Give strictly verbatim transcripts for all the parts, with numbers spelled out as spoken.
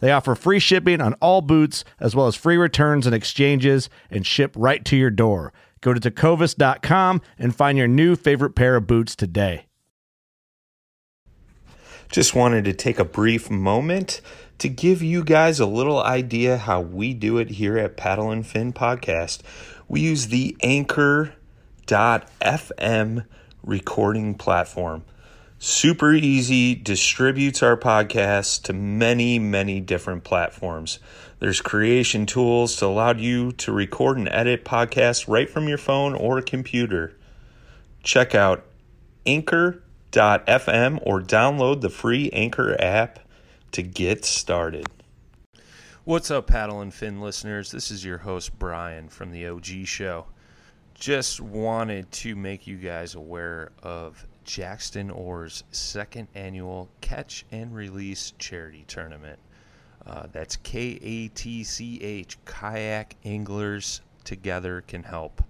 They offer free shipping on all boots, as well as free returns and exchanges, and ship right to your door. Go to tecovas dot com and find your new favorite pair of boots today. Just wanted to take a brief moment to give you guys a little idea how we do it here at Paddle and Fin Podcast. We use the anchor dot f m recording platform. Super easy, distributes our podcast to many, many different platforms. There's creation tools to allow you to record and edit podcasts right from your phone or computer. Check out anchor dot f m or download the free Anchor app to get started. What's up, Paddle and Fin listeners? This is your host, Brian, from the O G Show. Just wanted to make you guys aware of Jackson Oars' second annual Catch and Release Charity Tournament. Uh, that's K A T C H, Kayak Anglers Together Can Help.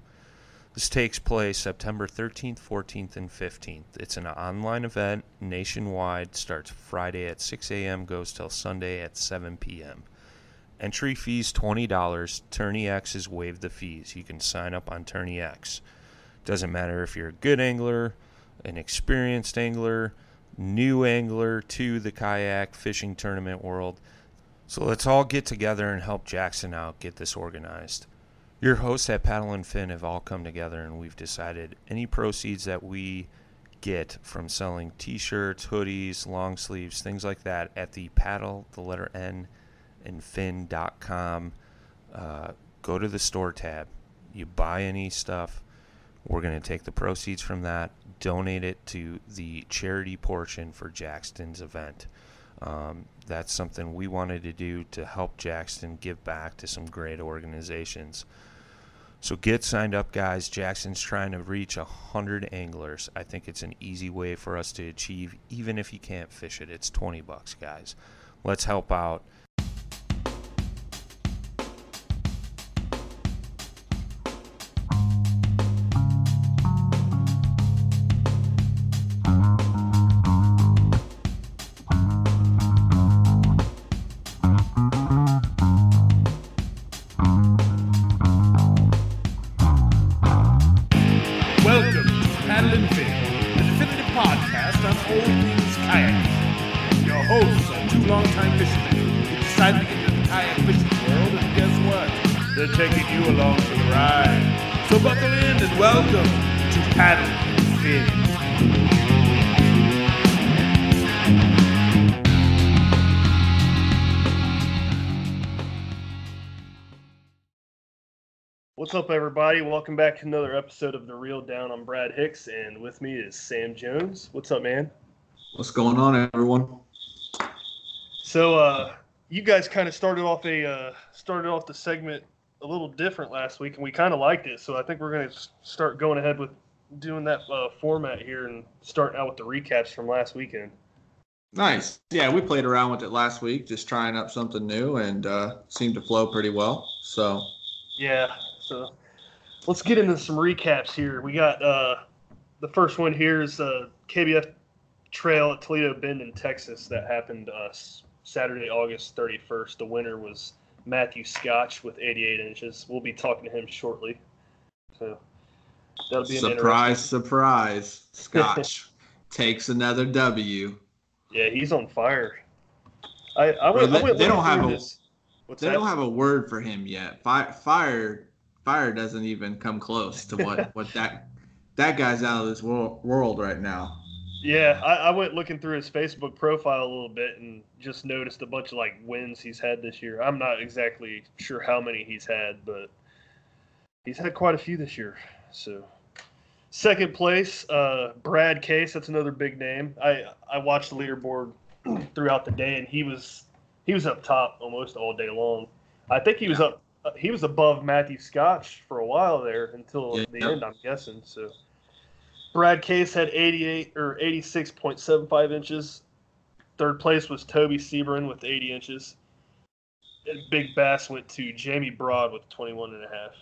This takes place September thirteenth, fourteenth, and fifteenth. It's an online event nationwide, starts Friday at six a.m., goes till Sunday at seven p.m. Entry fees twenty dollars. Tourney X has waived the fees. You can sign up on Tourney X. Doesn't matter if you're a good angler, an experienced angler, new angler to the kayak fishing tournament world. So let's all get together and help Jackson out get this organized. Your hosts at Paddle and Fin have all come together, and we've decided any proceeds that we get from selling t-shirts, hoodies, long sleeves, things like that at the paddle, the letter N, and fin dot com, uh, go to the store tab. You buy any stuff, we're going to take the proceeds from that, donate it to the charity portion for Jackson's event. Um, that's something we wanted to do to help Jackson give back to some great organizations. So get signed up, guys. Jackson's trying to reach one hundred anglers. I think it's an easy way for us to achieve, even if you can't fish it. It's twenty bucks, guys. Let's help out. What's up, everybody? Welcome back to another episode of The Reel Down. I'm Brad Hicks, and with me is Sam Jones. What's up, man? What's going on, everyone? So, uh, you guys kind of started off a uh, started off the segment a little different last week, and we kind of liked it. So, I think we're going to start going ahead with doing that uh, format here and starting out with the recaps from last weekend. Nice. Yeah, we played around with it last week, just trying up something new, and uh, seemed to flow pretty well. So, yeah. So let's get into some recaps here. We got uh, the first one here is uh, K B F Trail at Toledo Bend in Texas that happened uh, Saturday, August thirty-first. The winner was Matthew Scotch with eighty-eight inches. We'll be talking to him shortly. So that'll be an surprise, surprise. Scotch takes another W. Yeah, he's on fire. I, I went. They, I went they don't have a. What's they that? Don't have a word for him yet. Fire, fire, fire doesn't even come close to what, what that that guy's out of this world, world right now. Yeah, I, I went looking through his Facebook profile a little bit and just noticed a bunch of like wins he's had this year. I'm not exactly sure how many he's had, but he's had quite a few this year. So, second place, uh, Brad Case. That's another big name. I I watched the leaderboard throughout the day, and he was he was up top almost all day long. I think he was up he was above Matthew Scotch for a while there until yeah, the yeah. end, I'm guessing. So Brad Case had eighty-eight or eighty-six point seven five inches. Third place was Toby Sebron with eighty inches. And Big Bass went to Jamie Broad with twenty-one and a half.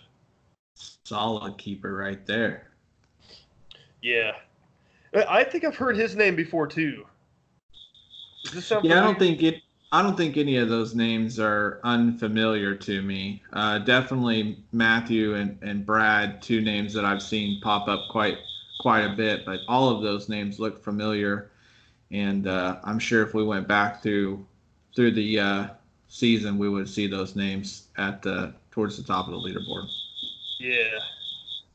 Solid keeper right there. Yeah, I think I've heard his name before too. Does this sound familiar? Yeah, I don't think it. I don't think any of those names are unfamiliar to me. Uh, definitely Matthew and, and Brad, two names that I've seen pop up quite quite a bit. But all of those names look familiar, and uh, I'm sure if we went back through through the uh, season, we would see those names at the towards the top of the leaderboard. Yeah,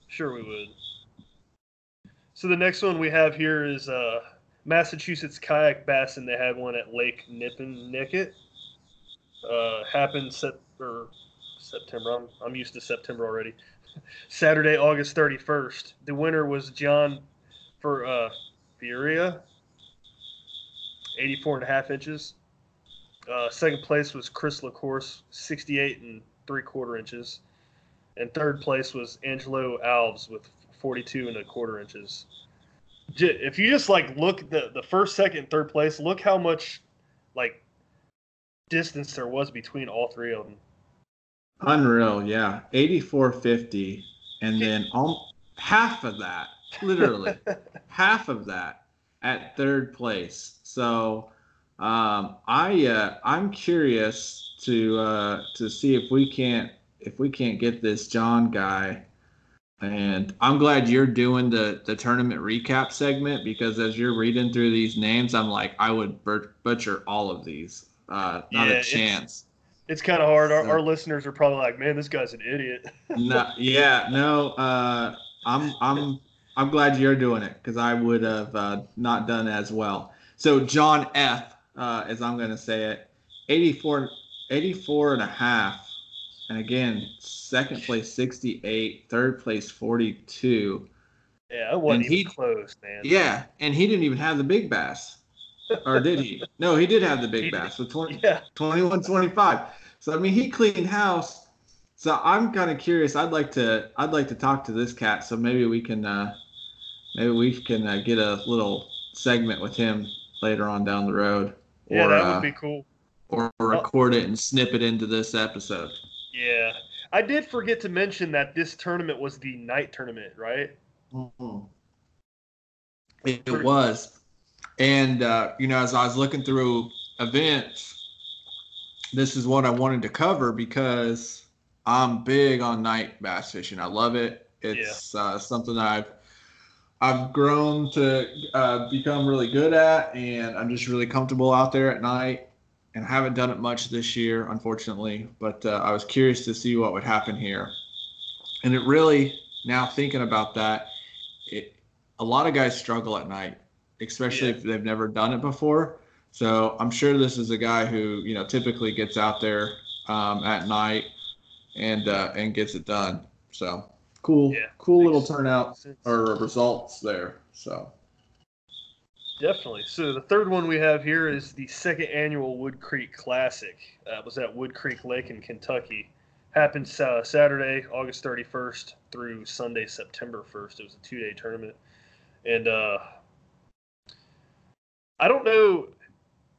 sure we would. So the next one we have here is uh, Massachusetts Kayak Bass, and they had one at Lake Nippinicket. Uh, happened sep- or September. I'm, I'm used to September already. Saturday, August thirty-first. The winner was John for uh, Furia, eighty-four and a half inches. Uh, second place was Chris Lacourse, sixty-eight and three quarter inches. And third place was Angelo Alves with forty-two and a quarter inches. If you just like look the the first, second, third place, look how much like distance there was between all three of them. Unreal, yeah, eighty-four fifty, and then all, half of that, literally half of that at third place. So um, I uh, I'm curious to uh, to see if we can't. If we can't get this John guy, and I'm glad you're doing the, the tournament recap segment, because as you're reading through these names, I'm like, I would butcher all of these. Uh, not yeah, a chance. It's, it's kind of hard. Our, so, our listeners are probably like, man, this guy's an idiot. no, yeah, no. Uh, I'm I'm I'm glad you're doing it, because I would have uh, not done as well. So John F, uh, as I'm going to say it, eighty-four, eighty-four and a half. And again, second place sixty-eight, third place forty-two. Yeah, it wasn't even he, close, man. Yeah, and he didn't even have the big bass. Or did he? No, he did have the big he bass with so yeah. twenty-one twenty-five. So I mean, he cleaned house. So I'm kind of curious. I'd like to I'd like to talk to this cat, so maybe we can uh, maybe we can uh, get a little segment with him later on down the road. Yeah, or, that would uh, be cool. Or record oh. it and snip it into this episode. Yeah, I did forget to mention that this tournament was the night tournament, right? Mm-hmm. It, it was. And, uh, you know, as I was looking through events, this is what I wanted to cover, because I'm big on night bass fishing. I love it. It's yeah. uh, something I've I've grown to uh, become really good at, and I'm just really comfortable out there at night. And I haven't done it much this year, unfortunately, but uh, I was curious to see what would happen here. And it really, now thinking about that, it, a lot of guys struggle at night, especially yeah. if they've never done it before. So I'm sure this is a guy who, you know, typically gets out there um, at night and uh, and gets it done. So cool, yeah, cool little turnout sense. Or results there. So. Definitely. So the third one we have here is the second annual Wood Creek Classic. Uh, it was at Wood Creek Lake in Kentucky. Happened uh, Saturday, August thirty-first through Sunday, September first. It was a two-day tournament. And uh, I don't know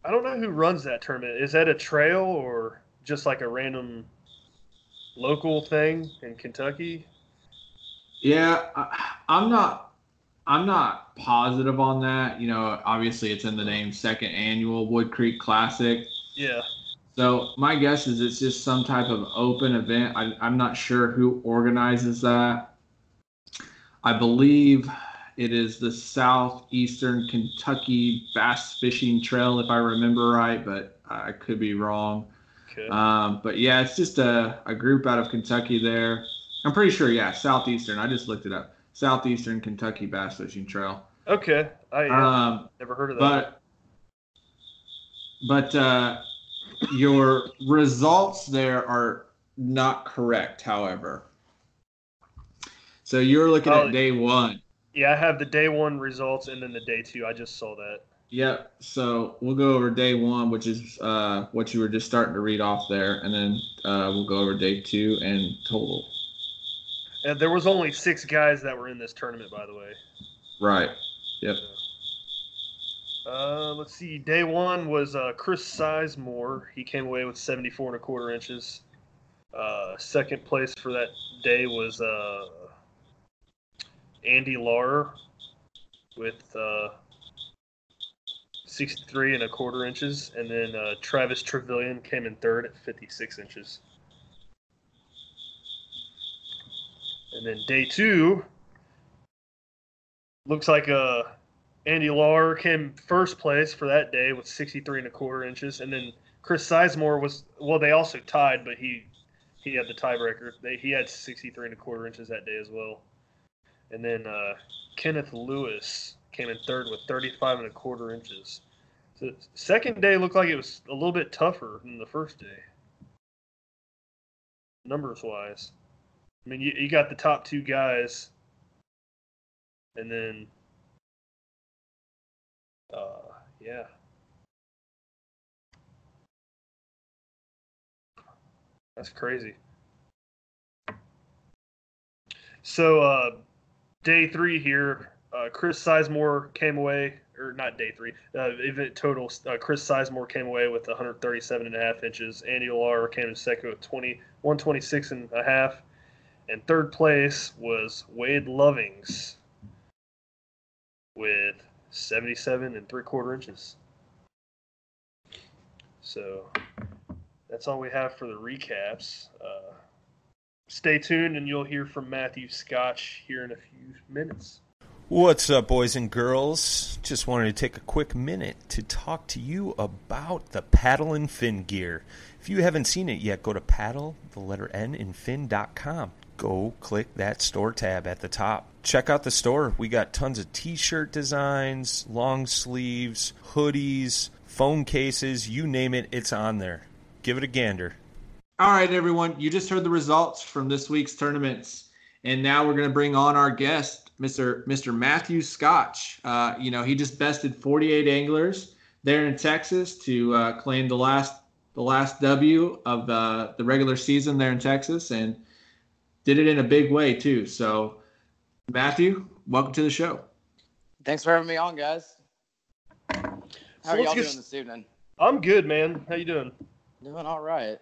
I don't know who runs that tournament. Is that a trail or just like a random local thing in Kentucky? Yeah, I, I'm not I'm not positive on that. You know, obviously it's in the name, second annual Wood Creek Classic. Yeah. So my guess is it's just some type of open event. I, I'm not sure who organizes that. I believe it is the Southeastern Kentucky Bass Fishing Trail, if I remember right, but I could be wrong. Okay. Um, but yeah, it's just a, a group out of Kentucky there. I'm pretty sure, yeah, Southeastern. I just looked it up. Southeastern Kentucky Bass Fishing Trail. Okay. I um, never heard of that. But, but uh, your results there are not correct, however. So you're looking oh, at day one. Yeah, I have the day one results and then the day two. I just saw that. Yep. So we'll go over day one, which is uh, what you were just starting to read off there. And then uh, we'll go over day two and total. And there was only six guys that were in this tournament, by the way. Right. Yep. Uh, let's see. Day one was uh, Chris Sizemore. He came away with seventy-four and a quarter inches. Uh, second place for that day was uh, Andy Lahr with uh, sixty-three and a quarter inches. And then uh, Travis Trevelyan came in third at fifty-six inches. And then day two, looks like uh, Andy Lahr came first place for that day with sixty-three and a quarter inches. And then Chris Sizemore was, well, they also tied, but he, he had the tiebreaker. They, he had sixty-three and a quarter inches that day as well. And then uh, Kenneth Lewis came in third with thirty-five and a quarter inches. So the second day looked like it was a little bit tougher than the first day, numbers-wise. I mean, you, you got the top two guys, and then, uh, yeah. That's crazy. So, uh, day three here, uh, Chris Sizemore came away, or not day three, uh, event total, uh, Chris Sizemore came away with one thirty-seven and a half inches. Andy Lahr came in second with one twenty-six and a half. And third place was Wade Lovings with seventy-seven and three quarter inches. So that's all we have for the recaps. Uh, stay tuned, and you'll hear from Matthew Scotch here in a few minutes. What's up, boys and girls? Just wanted to take a quick minute to talk to you about the Paddle and Fin gear. If you haven't seen it yet, go to paddle, the letter N, and fin dot com. Go click that store tab at the top. Check out the store. We got tons of t-shirt designs, long sleeves, hoodies, phone cases, you name it, it's on there. Give it a gander. All right, everyone, you just heard the results from this week's tournaments, and now we're going to bring on our guest, Mister Mister Matthew Scotch. Uh, you know, he just bested forty-eight anglers there in Texas to uh, claim the last the last W of uh, the regular season there in Texas, and did it in a big way too. So, Matthew, welcome to the show. Thanks for having me on, guys. How are y'all doing this evening? I'm good, man. How you doing? Doing all right.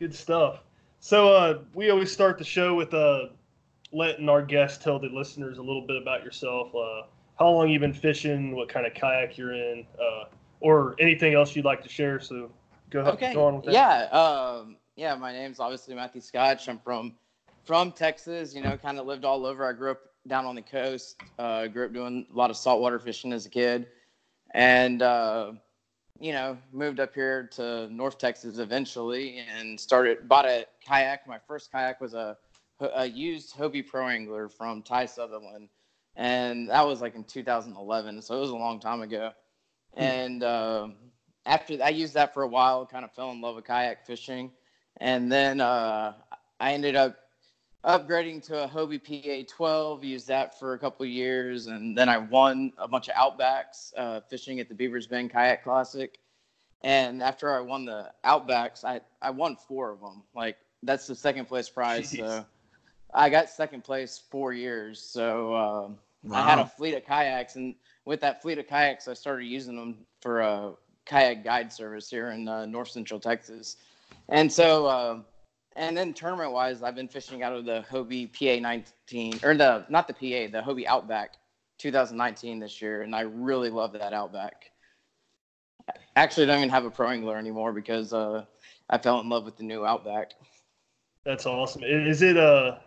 Good stuff. So uh, we always start the show with a. Uh, letting our guests tell the listeners a little bit about yourself, uh, how long you've been fishing, what kind of kayak you're in, uh, or anything else you'd like to share. So go ahead. Okay. Go on with that. Yeah. Um, yeah. My name's obviously Matthew Scotch. I'm from, from Texas, you know, kind of lived all over. I grew up down on the coast, uh, grew up doing a lot of saltwater fishing as a kid, and, uh, you know, moved up here to North Texas eventually and started, bought a kayak. My first kayak was a, a used Hobie Pro Angler from Ty Sutherland, and that was like in two thousand eleven, so it was a long time ago. And uh, after I used that for a while, kind of fell in love with kayak fishing, and then uh, I ended up upgrading to a Hobie P A twelve, used that for a couple years, and then I won a bunch of Outbacks uh, fishing at the Beavers Bend Kayak Classic. And after I won the Outbacks, I, I won four of them. Like, that's the second place prize. Jeez. So I got second place four years, so um, wow. I had a fleet of kayaks, and with that fleet of kayaks, I started using them for a kayak guide service here in uh, North Central Texas. And so uh, And then tournament wise, I've been fishing out of the Hobie P A nineteen, or the, not the P A, the Hobie Outback twenty nineteen this year. And I really love that Outback. I actually don't even have a pro angler anymore because uh, I fell in love with the new Outback. That's awesome. Is it uh,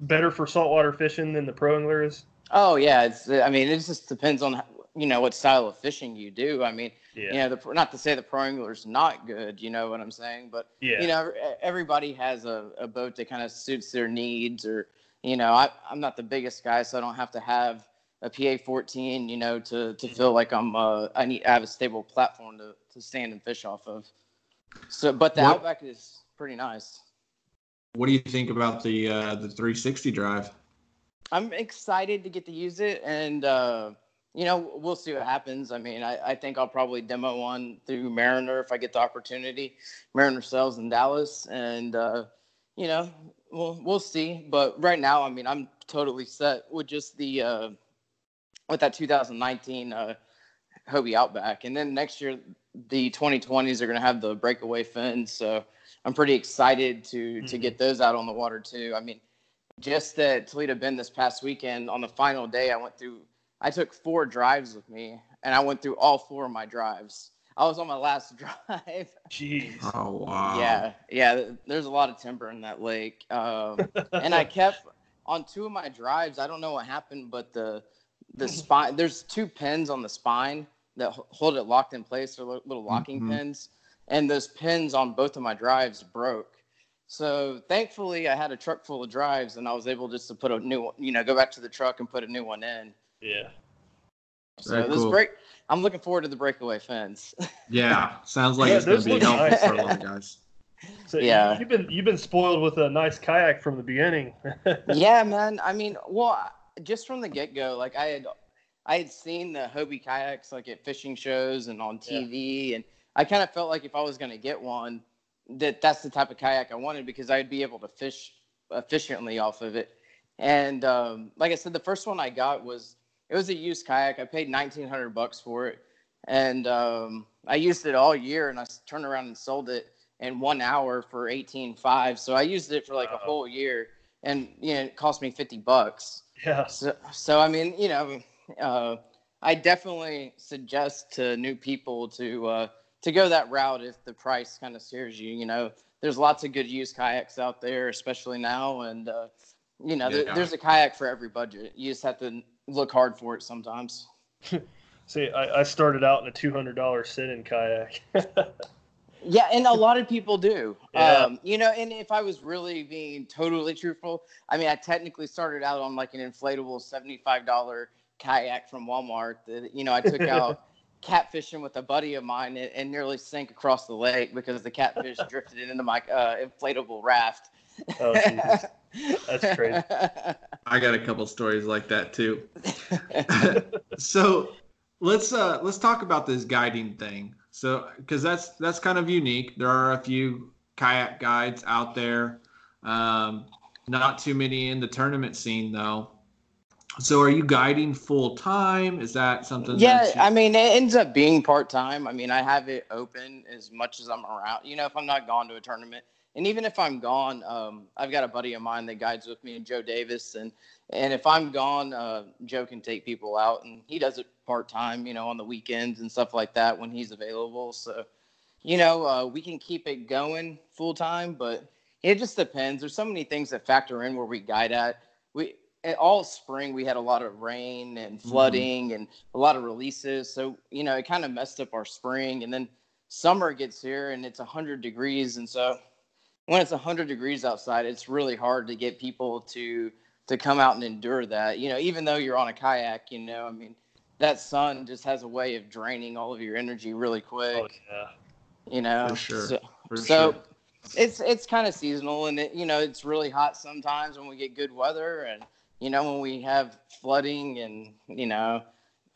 better for saltwater fishing than the pro angler is? Oh, yeah. It's, I mean, it just depends on, you know, what style of fishing you do. I mean, yeah. you know, the, not to say the pro angler's not good, you know what I'm saying? But, yeah. you know, everybody has a, a boat that kind of suits their needs or, you know, I, I'm not the biggest guy, so I don't have to have a P A fourteen, you know, to, to feel like I'm, uh, I need, I have a stable platform to, to stand and fish off of. So, but the what, Outback is pretty nice. What do you think about the, uh, the three sixty drive? I'm excited to get to use it, and, uh, you know, we'll see what happens. I mean, I, I think I'll probably demo one through Mariner if I get the opportunity. Mariner sells in Dallas, and, uh, you know, we'll, we'll see. But right now, I mean, I'm totally set with just the uh, – with that twenty nineteen uh, Hobie Outback. And then next year, the twenty twenties are going to have the breakaway fins, so I'm pretty excited to mm-hmm. to get those out on the water too. I mean, just at Toledo Bend this past weekend, on the final day, I went through – I took four drives with me, and I went through all four of my drives. I was on my last drive. Jeez. Oh, wow. Yeah, yeah. There's a lot of timber in that lake. Um, and I kept on two of my drives. I don't know what happened, but the the spine, there's two pins on the spine that hold it locked in place, or little locking mm-hmm. pins. And those pins on both of my drives broke. So thankfully, I had a truck full of drives, and I was able just to put a new one, you know, go back to the truck and put a new one in. Yeah. So Very this cool. break, I'm looking forward to the breakaway fins. Yeah, sounds like yeah, it's going to be helpful nice. for a lot of guys. So yeah, you've been you've been spoiled with a nice kayak from the beginning. Yeah, man. I mean, well, just from the get go, like I had, I had seen the Hobie kayaks like at fishing shows and on T V, yeah. and I kind of felt like if I was going to get one, that that's the type of kayak I wanted because I'd be able to fish efficiently off of it. And um, like I said, the first one I got was. It was a used kayak. I paid nineteen hundred bucks for it, and um, I used it all year, and I turned around and sold it in one hour for eighteen five. So I used it for like wow. a whole year, and you know, it cost me fifty bucks. Yeah. So, so I mean, you know, uh, I definitely suggest to new people to uh, to go that route if the price kind of scares you. You know, there's lots of good used kayaks out there, especially now, and uh, you know, yeah. th- there's a kayak for every budget. You just have to look hard for it sometimes. See, I, I started out in a two hundred dollars sit-in kayak. Yeah, and a lot of people do. Yeah. Um, you know, and if I was really being totally truthful, I mean, I technically started out on like an inflatable seventy-five dollars kayak from Walmart that, you know, I took out catfishing with a buddy of mine and, and nearly sank across the lake because the catfish drifted into my uh, inflatable raft. Oh, Jesus. That's crazy. I got a couple stories like that too. So let's uh, let's talk about this guiding thing. So because that's that's kind of unique. There are a few kayak guides out there, um, not too many in the tournament scene though. So are you guiding full time? Is that something? Yeah, that you- I mean it ends up being part time. I mean I have it open as much as I'm around. You know, if I'm not gone to a tournament. And even if I'm gone, um, I've got a buddy of mine that guides with me, Joe Davis. And, and if I'm gone, uh, Joe can take people out. And he does it part-time, you know, on the weekends and stuff like that when he's available. So, you know, uh, we can keep it going full-time, but it just depends. There's so many things that factor in where we guide at. We all spring, we had a lot of rain and flooding mm-hmm. and a lot of releases. So, you know, it kind of messed up our spring. And then summer gets here, and it's one hundred degrees, and so – when it's one hundred degrees outside, it's really hard to get people to to come out and endure that. You know, even though you're on a kayak, you know, I mean, that sun just has a way of draining all of your energy really quick. Oh, yeah. You know, for sure. So, for so sure. it's it's kind of seasonal, and, it, you know, it's really hot sometimes when we get good weather and, you know, when we have flooding and, you know,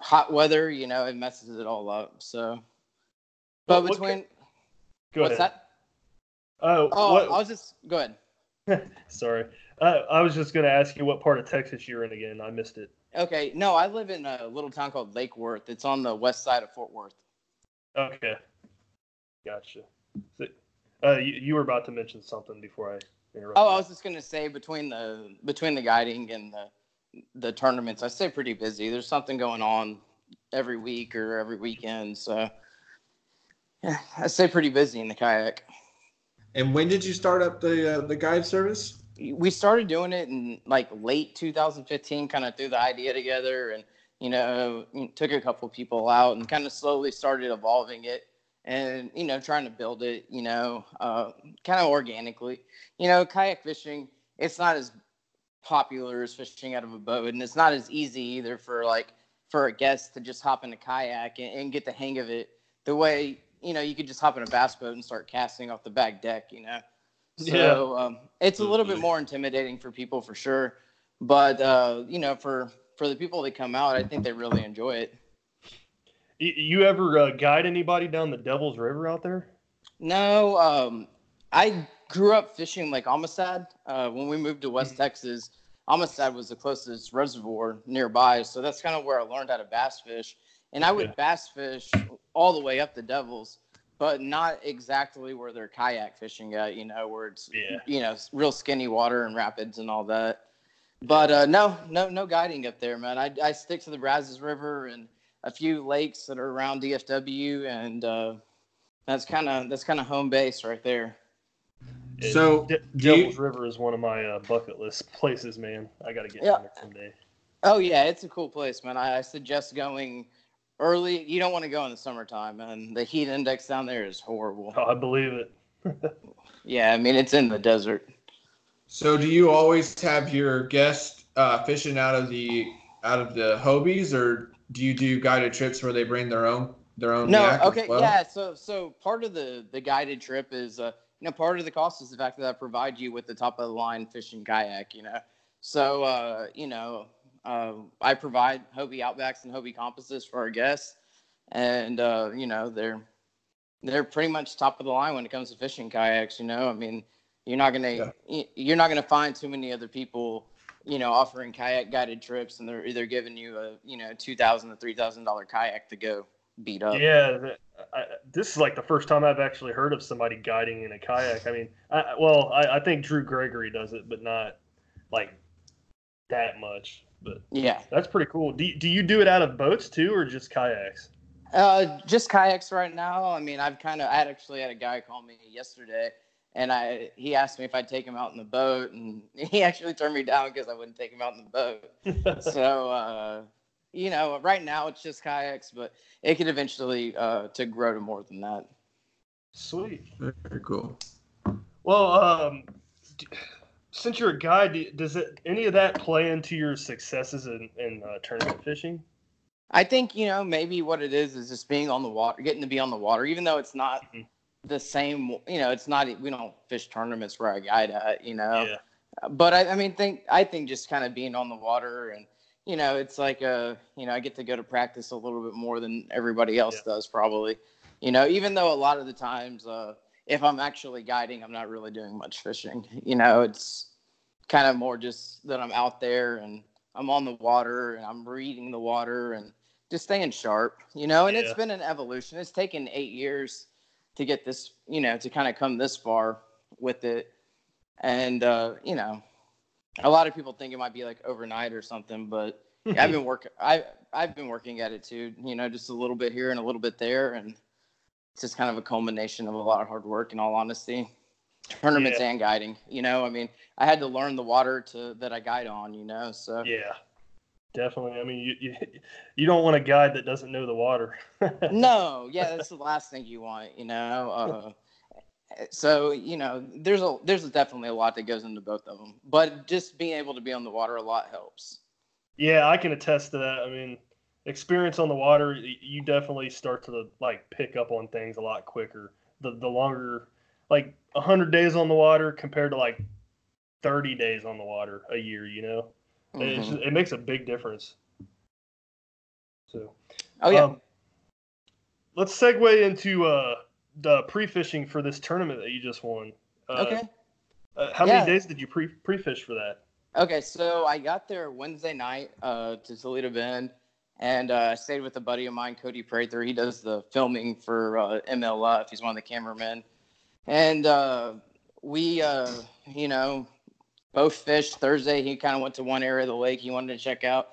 hot weather, you know, it messes it all up. So, but well, between – Go what's ahead. that? Uh, oh, what, I was just – go ahead. Sorry. Uh, I was just going to ask you what part of Texas you're in again. I missed it. Okay. No, I live in a little town called Lake Worth. It's on the west side of Fort Worth. Okay. Gotcha. So, uh, you, you were about to mention something before I interrupt. Oh, I was just going to say between the between the guiding and the the tournaments, I stay pretty busy. There's something going on every week or every weekend, so yeah, I stay pretty busy in the kayak. And when did you start up the uh, the guide service? We started doing it in like late two thousand fifteen, kind of threw the idea together, and you know, took a couple people out and kind of slowly started evolving it and, you know, trying to build it, you know, uh, kind of organically. You know, kayak fishing, it's not as popular as fishing out of a boat, and it's not as easy either for like for a guest to just hop in a kayak and, and get the hang of it the way, you know, you could just hop in a bass boat and start casting off the back deck, you know. So yeah. um, it's a little bit more intimidating for people for sure. But, uh, you know, for, for the people that come out, I think they really enjoy it. You ever uh, guide anybody down the Devils River out there? No. Um, I grew up fishing like Amistad. Uh, when we moved to West Texas, Amistad was the closest reservoir nearby. So that's kind of where I learned how to bass fish. And I would yeah. bass fish all the way up the Devils, but not exactly where they're kayak fishing at, you know, where it's, yeah. you know, real skinny water and rapids and all that. But uh, no, no, no guiding up there, man. I, I stick to the Brazos River and a few lakes that are around D F W, and uh, that's kind of that's kind of home base right there. It, so De- Devils you, River is one of my uh, bucket list places, man. I got to get yeah. down there someday. Oh yeah, it's a cool place, man. I, I suggest going. Early, you don't want to go in the summertime, and the heat index down there is horrible. Oh, I believe it. Yeah, I mean, it's in the desert. So do you always have your guests uh, fishing out of the out of the Hobies, or do you do guided trips where they bring their own their own no, kayak okay, as well? Yeah, so so part of the, the guided trip is, uh, you know, part of the cost is the fact that I provide you with the top-of-the-line fishing kayak, you know. So, uh, you know... Uh, I provide Hobie Outbacks and Hobie Compasses for our guests, and uh, you know, they're they're pretty much top of the line when it comes to fishing kayaks. You know, I mean, you're not gonna yeah. you're not gonna find too many other people, you know, offering kayak guided trips, and they're either giving you a you know two thousand to three thousand dollar kayak to go beat up. Yeah, I, this is like the first time I've actually heard of somebody guiding in a kayak. I mean, I, well, I, I think Drew Gregory does it, but not like that much. But yeah, that's pretty cool. Do, do you do it out of boats too, or just kayaks? Uh, just kayaks right now. I mean, I've kind of, I actually had a guy call me yesterday, and I he asked me if I'd take him out in the boat, and he actually turned me down because I wouldn't take him out in the boat. So, uh, you know, right now it's just kayaks, but it could eventually uh, to grow to more than that. Sweet. Very cool. Well, um. D- Since you're a guide, does it, any of that play into your successes in, in uh, tournament fishing? I think, you know, maybe what it is is just being on the water, getting to be on the water, even though it's not mm-hmm. the same, you know, it's not, we don't fish tournaments where I guide at, you know. Yeah. But, I, I mean, think I think just kind of being on the water and, you know, it's like, a, you know, I get to go to practice a little bit more than everybody else yeah. does probably. You know, even though a lot of the times uh, if I'm actually guiding, I'm not really doing much fishing. You know, it's kind of more just that I'm out there and I'm on the water and I'm reading the water and just staying sharp, you know, and yeah. it's been an evolution. It's taken eight years to get this, you know, to kind of come this far with it. And, uh, you know, a lot of people think it might be like overnight or something, but I've been working, I, I've been working at it too, you know, just a little bit here and a little bit there. And it's just kind of a culmination of a lot of hard work, in all honesty. Tournaments yeah. and guiding, you know, I mean, I had to learn the water to that I guide on, you know, so. Yeah, definitely. I mean, you you, you don't want a guide that doesn't know the water. No, yeah, that's the last thing you want, you know. Uh, so, you know, there's a there's definitely a lot that goes into both of them, but just being able to be on the water a lot helps. Yeah, I can attest to that. I mean, experience on the water, you definitely start to, like, pick up on things a lot quicker. The, the longer... Like one hundred days on the water compared to like thirty days on the water a year, you know, mm-hmm. it, just, it makes a big difference. So, oh yeah, um, let's segue into uh, the pre-fishing for this tournament that you just won. Uh, okay. Uh, how yeah. many days did you pre pre-fish for that? Okay, so I got there Wednesday night uh, to Toledo Bend, and I uh, stayed with a buddy of mine, Cody Prather. He does the filming for uh, M L F. He's one of the cameramen. And uh, we, uh, you know, both fished Thursday. He kind of went to one area of the lake he wanted to check out.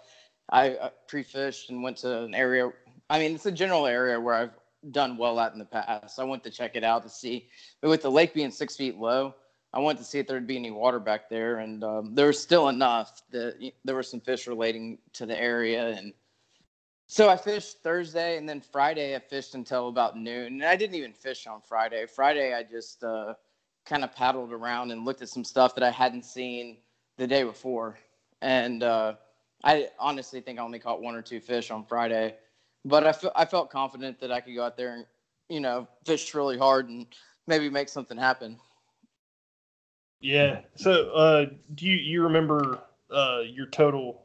I uh, pre-fished and went to an area. I mean, it's a general area where I've done well at in the past. I went to check it out to see. But with the lake being six feet low, I wanted to see if there'd be any water back there. And um, there was still enough that there were some fish relating to the area. And so I fished Thursday, and then Friday I fished until about noon. And I didn't even fish on Friday. Friday I just uh, kind of paddled around and looked at some stuff that I hadn't seen the day before. And uh, I honestly think I only caught one or two fish on Friday. But I, fe- I felt confident that I could go out there and, you know, fish really hard and maybe make something happen. Yeah. So, uh, do you, you remember uh, your total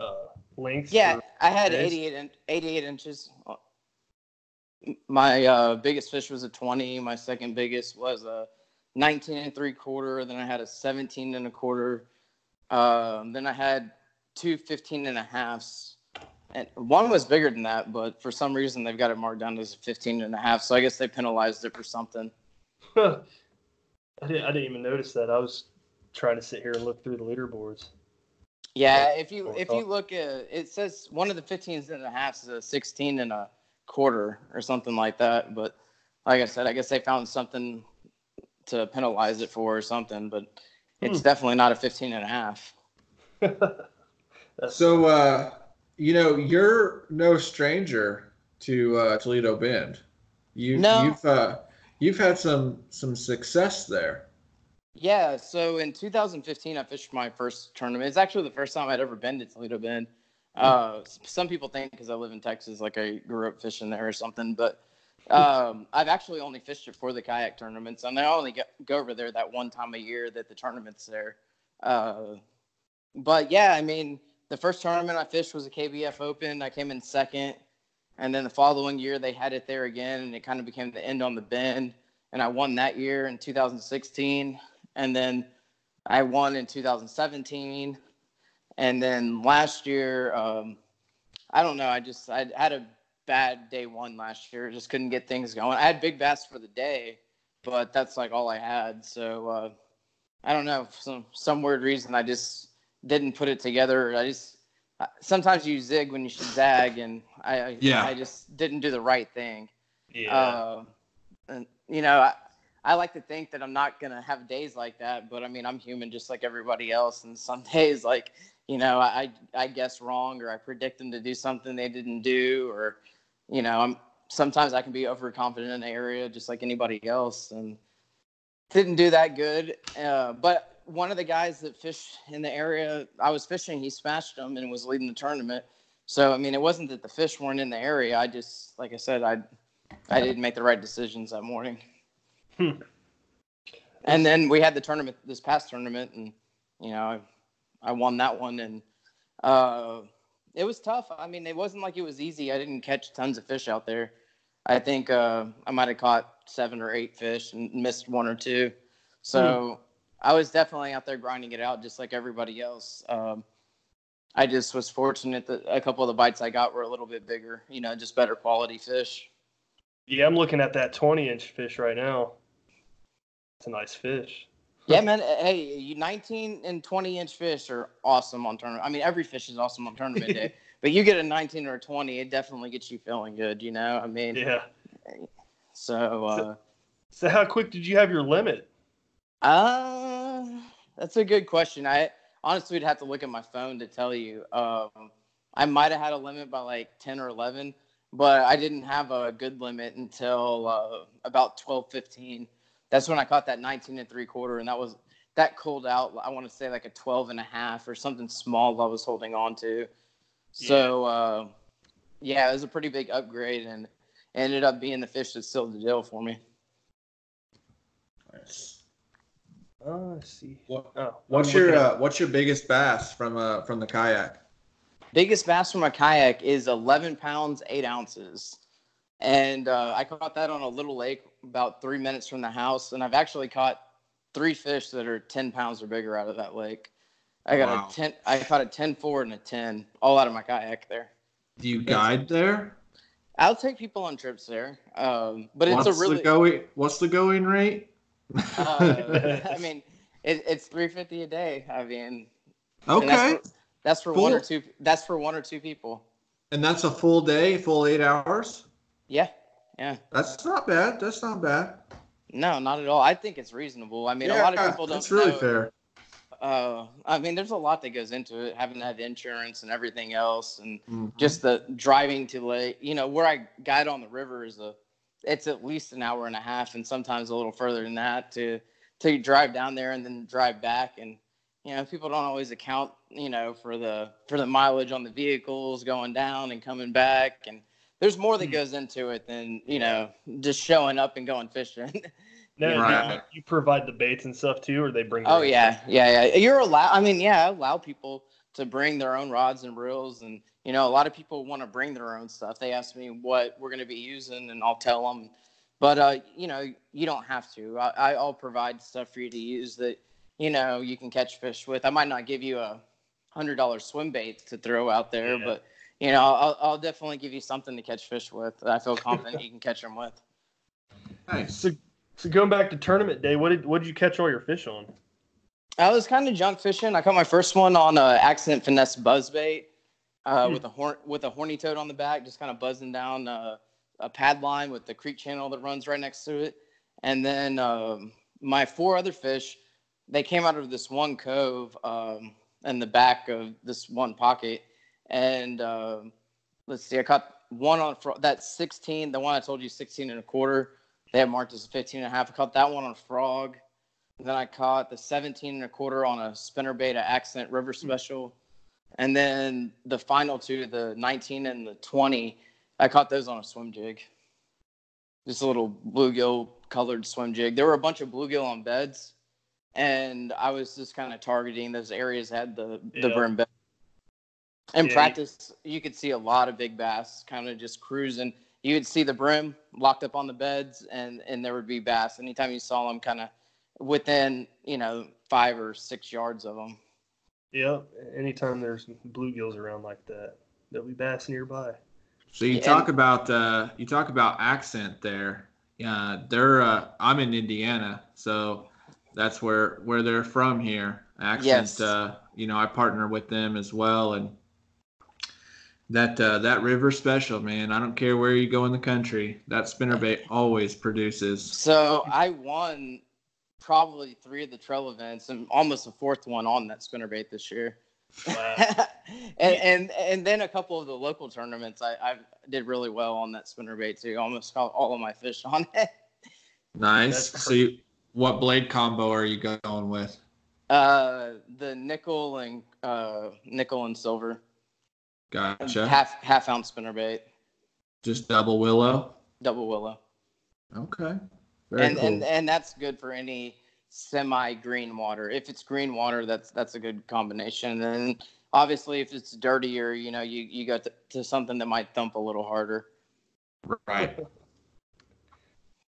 uh, length? Yeah, I had eighty-eight, in- eighty-eight inches. My uh, biggest fish was a twenty. My second biggest was a nineteen and three quarter. Then I had a seventeen and a quarter. Um, then I had two fifteen and a halves. And one was bigger than that, but for some reason they've got it marked down as a fifteen and a half. So I guess they penalized it for something. Huh. I didn't, I didn't even notice that. I was trying to sit here and look through the leaderboards. Yeah, if you if you look at it, says one of the fifteens and a halves is a sixteen and a quarter or something like that. But like I said, I guess they found something to penalize it for or something. But it's hmm. definitely not a fifteen and a half. So, uh, you know, you're no stranger to uh, Toledo Bend. You, no. You've... Uh, You've had some some success there. Yeah, so in two thousand fifteen, I fished my first tournament. It's actually the first time I'd ever been to Toledo Bend. Uh, some people think because I live in Texas, like I grew up fishing there or something. But um, I've actually only fished it for the kayak tournaments. And I only go, go over there that one time a year that the tournament's there. Uh, but, yeah, I mean, the first tournament I fished was a K B F Open. I came in second. And then the following year, they had it there again, and it kind of became the end on the bend. And I won that year in two thousand sixteen. And then I won in two thousand seventeen. And then last year, um, I don't know, I just I had a bad day one last year. Just couldn't get things going. I had big bass for the day, but that's like all I had. So uh, I don't know, for some, some weird reason, I just didn't put it together. I just... Sometimes you zig when you should zag, and I yeah. I just didn't do the right thing. Yeah. Uh, and, you know, I, I like to think that I'm not going to have days like that, but, I mean, I'm human just like everybody else, and some days, like, you know, I, I guess wrong, or I predict them to do something they didn't do, or, you know, I'm sometimes I can be overconfident in an area just like anybody else, and didn't do that good, uh, but... One of the guys that fished in the area I was fishing, he smashed them and was leading the tournament. So, I mean, it wasn't that the fish weren't in the area. I just, like I said, I I didn't make the right decisions that morning. Hmm. And then we had the tournament, this past tournament, and, you know, I, I won that one. And uh, it was tough. I mean, it wasn't like it was easy. I didn't catch tons of fish out there. I think uh, I might have caught seven or eight fish and missed one or two. So... Hmm. I was definitely out there grinding it out just like everybody else. Um, I just was fortunate that a couple of the bites I got were a little bit bigger, you know, just better quality fish. Yeah, I'm looking at that twenty-inch fish right now. It's a nice fish. Yeah, man. Hey, nineteen- and twenty-inch fish are awesome on tournament. I mean, every fish is awesome on tournament day. But you get a nineteen or a twenty, it definitely gets you feeling good, you know? I mean, yeah. So, uh, so, so how quick did you have your limit? Uh, that's a good question. I honestly would have to look at my phone to tell you. Um, I might have had a limit by like ten or eleven, but I didn't have a good limit until uh, about twelve fifteen. That's when I caught that nineteen and three quarter, and that was that cooled out. I want to say like a twelve and a half or something small I was holding on to. So, yeah, uh, yeah it was a pretty big upgrade, and ended up being the fish that sealed the deal for me. Nice. Oh, I see. What, oh, what's your uh, what's your biggest bass from uh from the kayak? Biggest bass from a kayak is eleven pounds eight ounces, and uh, I caught that on a little lake about three minutes from the house. And I've actually caught three fish that are ten pounds or bigger out of that lake. I got wow. a ten. I caught a ten four and a ten, all out of my kayak there. Do you guide it's, there? I'll take people on trips there, um, but what's it's a really the going, what's the going rate? Uh, I mean, it, it's three hundred fifty dollars a day. I mean, okay, that's for, that's for cool. one or two. That's for one or two people. And that's a full day, full eight hours. Yeah, yeah. That's not bad. That's not bad. No, not at all. I think it's reasonable. I mean, yeah, a lot of people don't. It's really know, fair. Uh, I mean, there's a lot that goes into it. Having to have insurance and everything else, and mm-hmm. just the driving to Lake. You know, where I guide on the river is a. It's at least an hour and a half, and sometimes a little further than that to to drive down there and then drive back. And you know, people don't always account, you know, for the for the mileage on the vehicles going down and coming back. And there's more that goes into it than, you know, just showing up and going fishing. No, right. you, you provide the baits and stuff too, or they bring. Oh yeah, yeah, yeah. You're allowed. I mean, yeah, allow people to bring their own rods and reels. And you know, a lot of people want to bring their own stuff. They ask me what we're going to be using, and I'll tell them. But, uh, you know, you don't have to. I, I'll provide stuff for you to use that, you know, you can catch fish with. I might not give you a one hundred dollar swim bait to throw out there, yeah. but, you know, I'll, I'll definitely give you something to catch fish with that I feel confident you can catch them with. Nice. So, so going back to tournament day, what did, what did you catch all your fish on? I was kind of junk fishing. I caught my first one on an accident finesse buzzbait. Uh, mm. with a horn, with a horny toad on the back, just kind of buzzing down uh, a pad line with the creek channel that runs right next to it. And then um, my four other fish, they came out of this one cove um, in the back of this one pocket. And uh, let's see, I caught one on fro- that sixteen, the one I told you, sixteen and a quarter. They had marked as fifteen and a half. I caught that one on a frog. And then I caught the seventeen and a quarter on a spinnerbait, an accident river special. Mm. And then the final two, the nineteen and the twenty, I caught those on a swim jig. Just a little bluegill-colored swim jig. There were a bunch of bluegill on beds, and I was just kind of targeting those areas that had the, yeah. the brim bed. In yeah. practice, you could see a lot of big bass kind of just cruising. You would see the brim locked up on the beds, and, and there would be bass. Anytime you saw them kind of within, you know, five or six yards of them. Yep. Anytime there's bluegills around like that, there'll be bass nearby. So you yeah. talk about uh, you talk about accent there. Yeah, uh, they're. Uh, I'm in Indiana, so that's where where they're from here. Accent. Yes. Uh, you know, I partner with them as well, and that uh, that river special, man. I don't care where you go in the country, that spinnerbait always produces. So I won probably three of the trail events and almost a fourth one on that spinnerbait this year. Wow. and, and and then a couple of the local tournaments, I, I did really well on that spinnerbait too. Almost caught all of my fish on it. Nice. So you, what blade combo are you going with? Uh, the nickel and uh, nickel and silver. Gotcha. Half half ounce spinnerbait. Just double willow? Double willow. Okay. And, cool. and and that's good for any semi-green water. If it's green water, that's that's a good combination. And obviously, if it's dirtier, you know, you, you go to, to something that might thump a little harder. Right.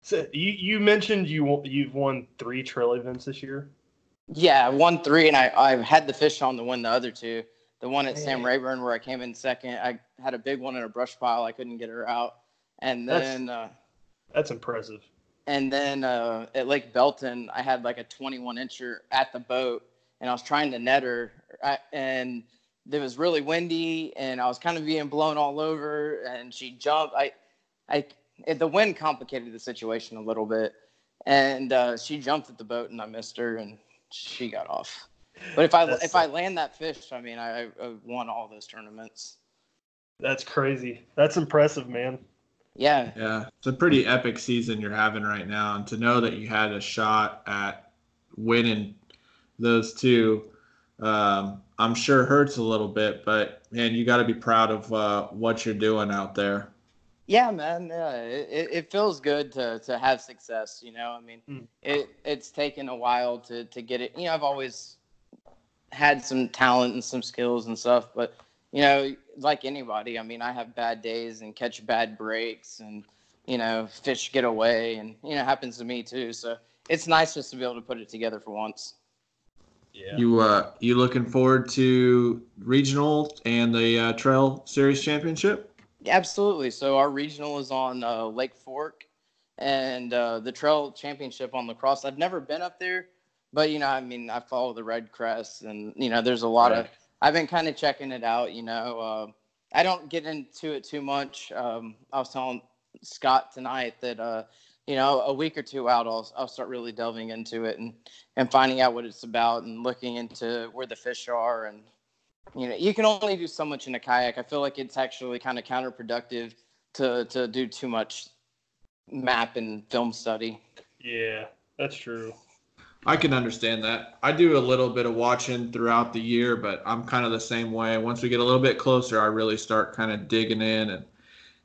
So you, you mentioned you you've won three trail events this year. Yeah, I won three, and I I had the fish on to win the other two. The one at hey. Sam Rayburn where I came in second. I had a big one in a brush pile. I couldn't get her out, and then that's, uh, that's impressive. And then uh, at Lake Belton, I had like a twenty-one incher at the boat, and I was trying to net her. I, and it was really windy, and I was kind of being blown all over. And she jumped. I, I, the wind complicated the situation a little bit, and uh, she jumped at the boat, and I missed her, and she got off. But if I that's if I land that fish, I mean, I, I won all those tournaments. That's crazy. That's impressive, man. Yeah. Yeah. It's a pretty epic season you're having right now. And to know that you had a shot at winning those two, um, I'm sure hurts a little bit, but man, you got to be proud of uh, what you're doing out there. Yeah, man. Uh, it, it feels good to, to have success. You know, I mean, mm. it, it's taken a while to, to get it. You know, I've always had some talent and some skills and stuff, but you know, like anybody, I mean, I have bad days and catch bad breaks and, you know, fish get away and, you know, it happens to me too. So it's nice just to be able to put it together for once. Yeah. You, uh, you looking forward to regional and the uh, Trail Series Championship? Absolutely. So our regional is on uh, Lake Fork and uh, the trail championship on Lacrosse. I've never been up there, but, you know, I mean, I follow the Red Crest, and, you know, there's a lot right. of, I've been kind of checking it out, you know. Uh, I don't get into it too much. Um, I was telling Scott tonight that, uh, you know, a week or two out, I'll, I'll start really delving into it and, and finding out what it's about and looking into where the fish are. And, you know, you can only do so much in a kayak. I feel like it's actually kind of counterproductive to, to do too much map and film study. Yeah, that's true. I can understand that. I do a little bit of watching throughout the year, but I'm kind of the same way. Once we get a little bit closer, I really start kind of digging in and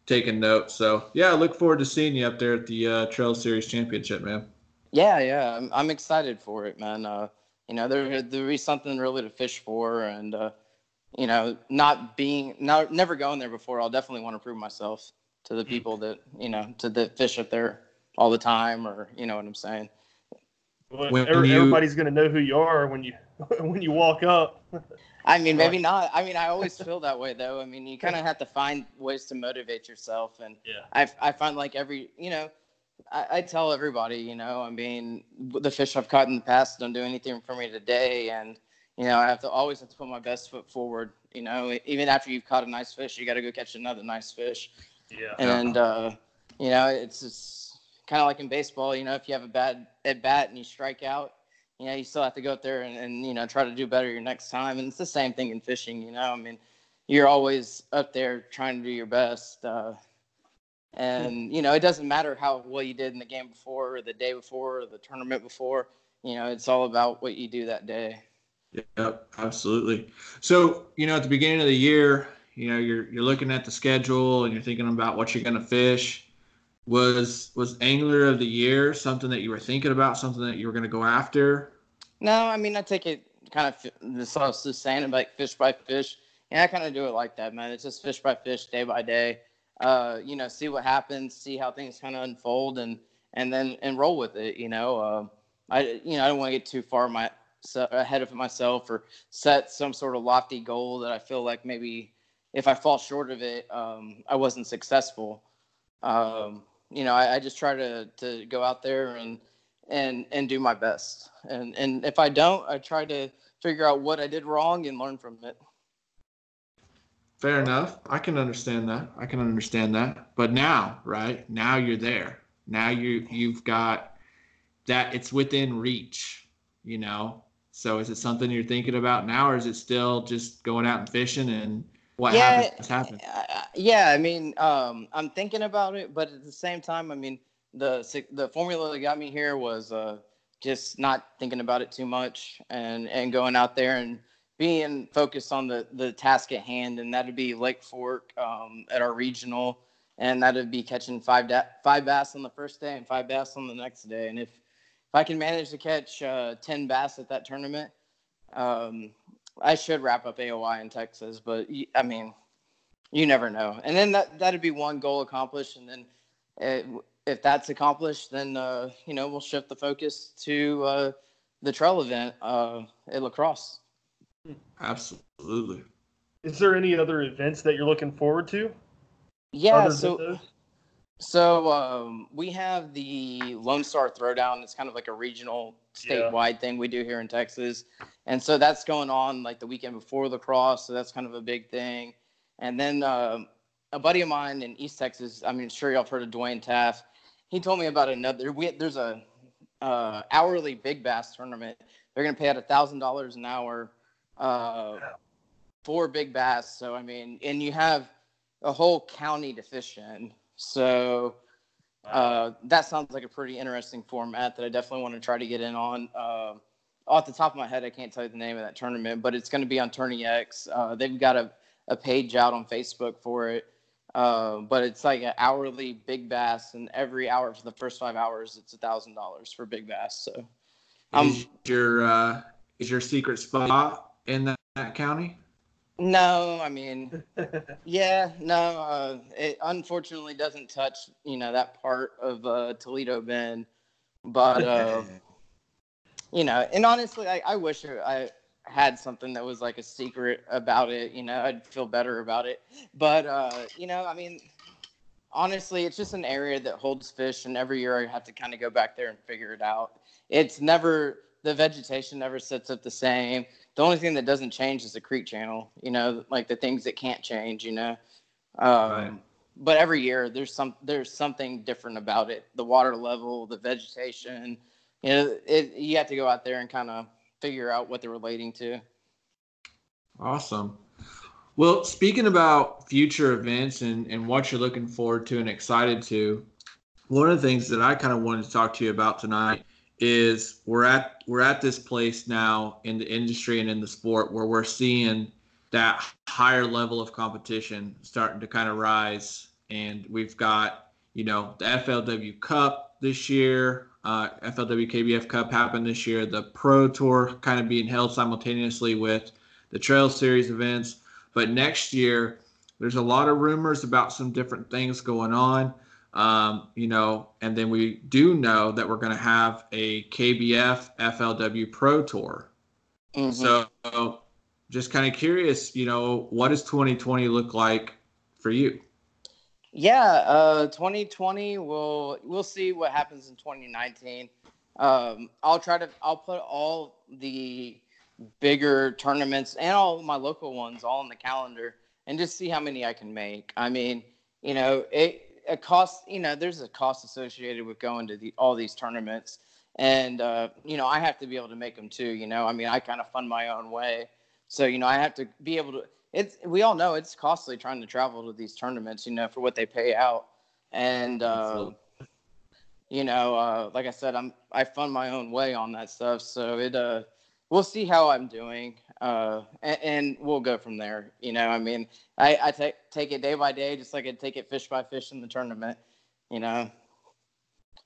taking notes. So, yeah, I look forward to seeing you up there at the uh, Trail Series Championship, man. Yeah, yeah. I'm, I'm excited for it, man. Uh, you know, there, there'll be something really to fish for, and, uh, you know, not being, not, never going there before, I'll definitely want to prove myself to the people that, you know, to the fish up there all the time, or, you know what I'm saying? Well, when every, you, everybody's going to know who you are when you when you walk up. I mean, maybe not. I mean, I always feel that way, though. I mean, you kind of have to find ways to motivate yourself. And yeah. I, I find like every, you know, I, I tell everybody, you know, I mean, the fish I've caught in the past don't do anything for me today. And, you know, I have to always have to put my best foot forward. You know, even after you've caught a nice fish, you got to go catch another nice fish. Yeah. And, uh, you know, it's just kind of like in baseball, you know, if you have a bad at bat and you strike out, you know, you still have to go up there and, and, you know, try to do better your next time. And it's the same thing in fishing, you know. I mean, you're always up there trying to do your best. Uh, and, you know, it doesn't matter how well you did in the game before or the day before or the tournament before. You know, it's all about what you do that day. Yep, absolutely. So, you know, at the beginning of the year, you know, you're you're looking at the schedule and you're thinking about what you're going to fish. Was was Angler of the Year something that you were thinking about, something that you were going to go after? No, I mean, I take it kind of, this I was just saying, like fish by fish. And I kind of do it like that, man. It's just fish by fish, day by day. Uh, you know, see what happens, see how things kind of unfold, and and then and roll with it, you know. Uh, I you know, I don't want to get too far my so ahead of myself or set some sort of lofty goal that I feel like maybe if I fall short of it, um, I wasn't successful. Um, You know, I, I just try to, to go out there and and and do my best. And and if I don't, I try to figure out what I did wrong and learn from it. Fair enough. I can understand that. I can understand that. But now, right, now you're there. Now you, you've got that. It's within reach, you know. So is it something you're thinking about now, or is it still just going out and fishing and what yeah, happens happened? Yeah, I mean, um, I'm thinking about it, but at the same time, I mean, the the formula that got me here was uh, just not thinking about it too much and, and going out there and being focused on the, the task at hand, and that would be Lake Fork um, at our regional, and that would be catching five da- five bass on the first day and five bass on the next day. And if, if I can manage to catch uh, ten bass at that tournament, um, I should wrap up A O I in Texas, but, I mean, you never know. And then that, that'd be one goal accomplished, and then it, if that's accomplished, then, uh, you know, we'll shift the focus to uh, the trail event uh, at Lacrosse. Absolutely. Is there any other events that you're looking forward to? Yeah, so so um, we have the Lone Star Throwdown. It's kind of like a regional statewide yeah. thing we do here in Texas. And so that's going on like the weekend before Lacrosse, so that's kind of a big thing. And then um, a buddy of mine in East Texas, I mean, sure y'all have heard of Dwayne Taft. He told me about another. We, there's a uh, hourly big bass tournament. They're going to pay out a thousand dollars an hour uh, for big bass. So I mean, and you have a whole county to fish in. So uh, that sounds like a pretty interesting format that I definitely want to try to get in on. Uh, off the top of my head, I can't tell you the name of that tournament, but it's going to be on Tourney X. Uh, they've got a a page out on Facebook for it. Uh, but it's like an hourly big bass, and every hour for the first five hours, it's a thousand dollars for big bass. So um, is your, uh, is your secret spot in that, that county? No, I mean, yeah, no, uh, it unfortunately doesn't touch, you know, that part of, uh, Toledo Bend, but, uh, you know, and honestly, I, I wish it, I, had something that was like a secret about it, you know, I'd feel better about it. But, uh, you know, I mean, honestly, it's just an area that holds fish, and every year I have to kind of go back there and figure it out. It's never, the vegetation never sets up the same. The only thing that doesn't change is the creek channel, you know, like the things that can't change, you know. Um, right. But every year there's some, there's something different about it. The water level, the vegetation, you know, it, you have to go out there and kind of figure out what they're relating to. Awesome. Well, speaking about future events and, and what you're looking forward to and excited to, one of the things that I kind of wanted to talk to you about tonight is we're at we're at this place now in the industry and in the sport where we're seeing that higher level of competition starting to kind of rise. And we've got, you know, the F L W Cup this year, uh, F L W K B F Cup happened this year, the Pro Tour kind of being held simultaneously with the Trail Series events. But next year, there's a lot of rumors about some different things going on, um, you know, and then we do know that we're going to have a K B F F L W Pro Tour. Mm-hmm. So just kind of curious, you know, what does twenty twenty look like for you? Yeah, uh, twenty twenty, we'll, we'll see what happens in twenty nineteen. Um, I'll try to, I'll put all the bigger tournaments and all my local ones all on the calendar and just see how many I can make. I mean, you know, it, it costs, you know, there's a cost associated with going to the, all these tournaments, and, uh, you know, I have to be able to make them too, you know, I mean, I kind of fund my own way. So, you know, I have to be able to, it's, we all know it's costly trying to travel to these tournaments, you know, for what they pay out. And, uh, you know, uh, like I said, I'm, I fund my own way on that stuff. So it, uh, we'll see how I'm doing, uh, and, and we'll go from there. You know, I mean, I, I take take it day by day, just like I take it fish by fish in the tournament. You know,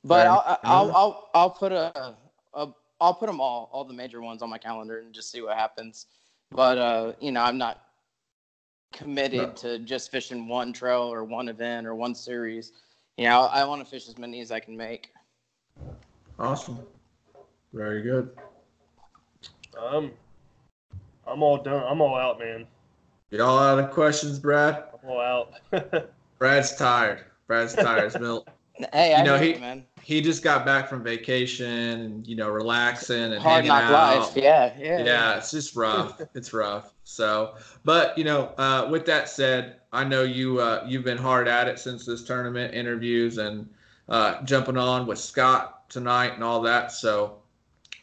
but I'll, I'll I'll I'll I'll put a, a I'll put them all all the major ones on my calendar and just see what happens. But uh, you know, I'm not committed no. to just fishing one trail or one event or one series. You know, I, I want to fish as many as I can make. Awesome. Very good. Um, I'm all done. I'm all out, man. You all out of questions, Brad? I'm all out. Brad's tired. Brad's tired. Milt. Hey, I you know he it, man. He just got back from vacation, you know, relaxing and hard knock life. Yeah, yeah, yeah. It's just rough. It's rough. So, but you know, uh, with that said, I know you uh, you've been hard at it since this tournament, interviews and uh, jumping on with Scott tonight and all that. So.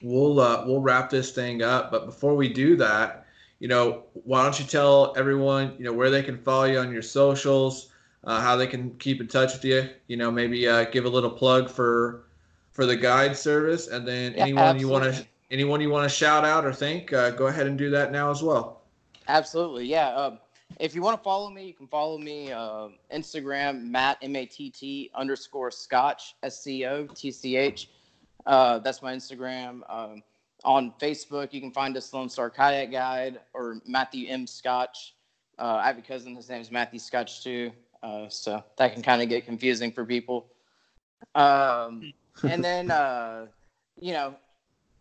We'll uh, we'll wrap this thing up, but before we do that, you know, why don't you tell everyone, you know, where they can follow you on your socials, uh, how they can keep in touch with you, you know, maybe uh, give a little plug for for the guide service, and then yeah, anyone absolutely. you want to anyone you want to shout out or thank, uh, go ahead and do that now as well. Absolutely, yeah. Um, if you want to follow me, you can follow me uh, Instagram Matt M A T T underscore Scotch S C O T C H. Uh, that's my Instagram. Um, on Facebook, you can find us Lone Star Kayak Guide or Matthew M. Scotch. Uh, I have a cousin, his name is Matthew Scotch too. Uh, so that can kind of get confusing for people. Um, and then, uh, you know,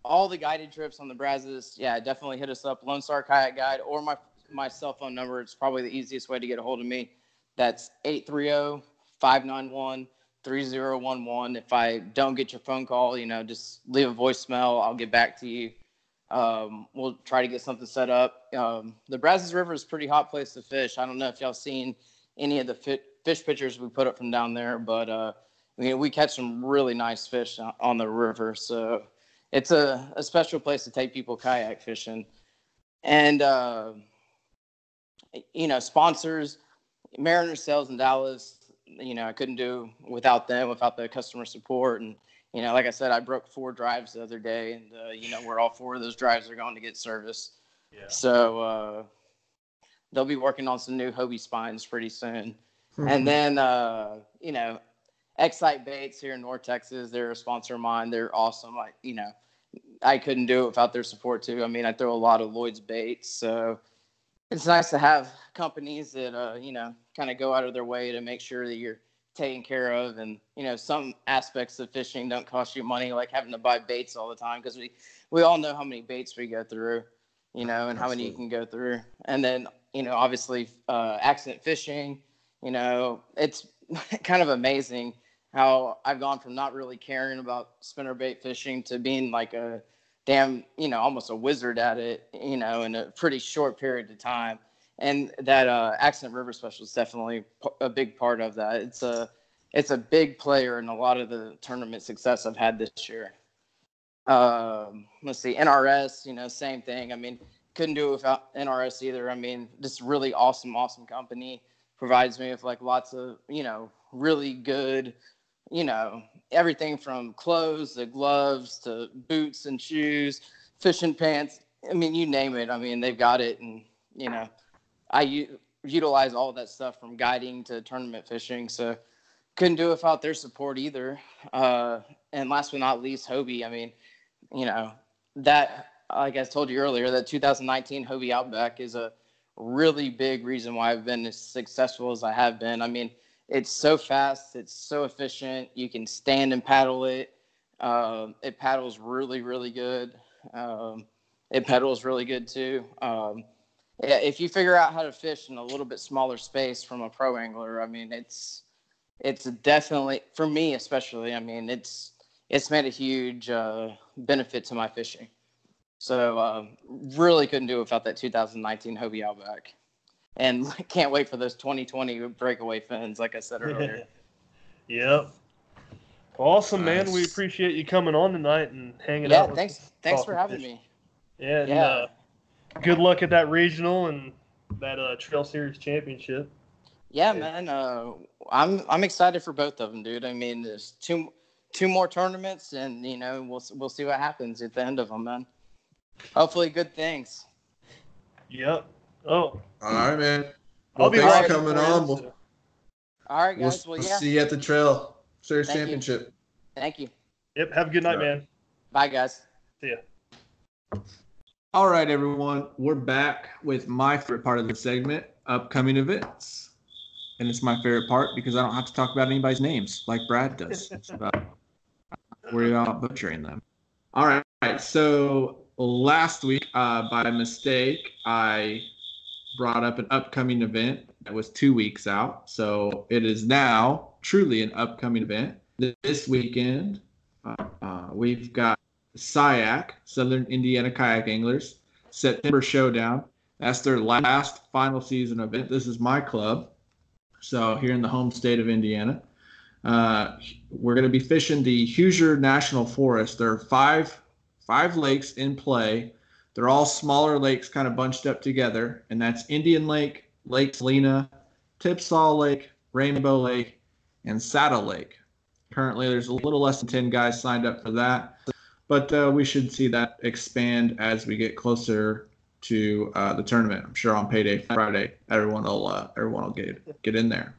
all the guided trips on the Brazos, yeah, definitely hit us up, Lone Star Kayak Guide, or my, my cell phone number. It's probably the easiest way to get a hold of me. That's eight three zero, five nine one, three zero one one. three zero one one. If I don't get your phone call, you know, just leave a voicemail. I'll get back to you. Um, we'll try to get something set up. Um, the Brazos River is a pretty hot place to fish. I don't know if y'all seen any of the fi- fish pictures we put up from down there, but uh, we, we catch some really nice fish on the river. So it's a, a special place to take people kayak fishing. And, uh, you know, sponsors, Mariner Sales in Dallas, you know, I couldn't do without them, without the customer support. And, you know, like I said, I broke four drives the other day, and, uh, you know, where all four of those drives are going to get service. Yeah. So uh, they'll be working on some new Hobie spines pretty soon. Mm-hmm. And then, uh, you know, Excite Baits here in North Texas, they're a sponsor of mine. They're awesome. I, you know, I couldn't do it without their support too. I mean, I throw a lot of Lloyd's baits, so it's nice to have companies that, uh, you know, kind of go out of their way to make sure that you're taken care of. And, you know, some aspects of fishing don't cost you money, like having to buy baits all the time, because we, we all know how many baits we go through, you know, and Absolutely. how many you can go through. And then, you know, obviously uh, accident fishing, you know, it's kind of amazing how I've gone from not really caring about spinnerbait fishing to being like a damn, you know, almost a wizard at it, you know, in a pretty short period of time. And that uh, Accident River Special is definitely a big part of that. It's a, it's a big player in a lot of the tournament success I've had this year. Um, let's see, N R S, you know, same thing. I mean, couldn't do it without N R S either. I mean, this really awesome, awesome company provides me with like lots of, you know, really good, you know, everything from clothes to gloves to boots and shoes, fishing pants. I mean, you name it. I mean, they've got it. And, you know, I u- utilize all that stuff from guiding to tournament fishing. So couldn't do it without their support either. Uh, and last but not least, Hobie. I mean, you know, that, like I told you earlier, that two thousand nineteen Hobie Outback is a really big reason why I've been as successful as I have been. I mean, it's so fast. It's so efficient. You can stand and paddle it. Um, it paddles really, really good. Um, it pedals really good, too. Um, if you figure out how to fish in a little bit smaller space from a pro angler, I mean, it's it's definitely, for me especially, I mean, it's it's made a huge uh, benefit to my fishing. So uh, really couldn't do it without that two thousand nineteen Hobie Outback. And can't wait for those twenty twenty breakaway fins, like I said earlier. Yep. Awesome, nice. Man. We appreciate you coming on tonight and hanging yeah, out. Yeah, thanks. Thanks for having fish. me. Yeah. And, yeah. Uh, good luck at that regional and that uh, Trail Series championship. Yeah, yeah. man. Uh, I'm I'm excited for both of them, dude. I mean, there's two two more tournaments, and you know, we'll we'll see what happens at the end of them, man. Hopefully, good things. Yep. Oh. All right, man. Well, I'll be right coming on. We'll, All right, guys. We'll, well, yeah. See you at the Trail Series Thank Championship. You. Thank you. Yep. Have a good night, right. man. Bye, guys. See ya. All right, everyone. We're back with my favorite part of the segment, upcoming events. And it's my favorite part because I don't have to talk about anybody's names like Brad does. So I don't worry about butchering them. All right. All right. So last week, uh, by mistake, I brought up an upcoming event that was two weeks out. So it is now truly an upcoming event. This weekend, uh, uh, we've got S I A C, Southern Indiana Kayak Anglers, September Showdown. That's their last final season event. This is my club. So here in the home state of Indiana, uh, we're going to be fishing the Hoosier National Forest. There are five, five lakes in play. They're all smaller lakes kind of bunched up together, and that's Indian Lake, Lake Salina, Tipsaw Lake, Rainbow Lake, and Saddle Lake. Currently, there's a little less than ten guys signed up for that, but uh, we should see that expand as we get closer to uh, the tournament. I'm sure on payday Friday, everyone will uh, everyone will get get in there.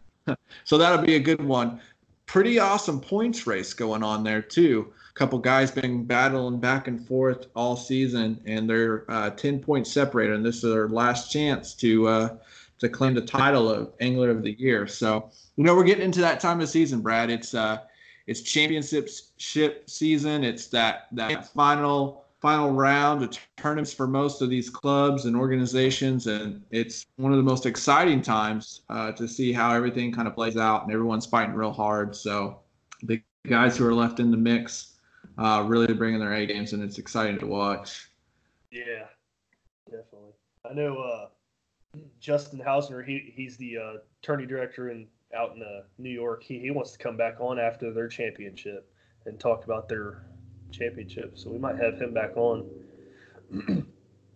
So that'll be a good one. Pretty awesome points race going on there too. Couple guys been battling back and forth all season, and they're uh, ten points separated, and this is their last chance to uh, to claim the title of Angler of the Year. So you know we're getting into that time of season, Brad. It's uh, it's championship season. It's that that final final round of tournaments for most of these clubs and organizations, and it's one of the most exciting times uh, to see how everything kind of plays out, and everyone's fighting real hard. So the guys who are left in the mix. Uh, really bringing their A games, and it's exciting to watch. Yeah, definitely. I know uh, Justin Hausner, he he's the uh, tourney director in out in uh, New York. He he wants to come back on after their championship and talk about their championship. So we might have him back on.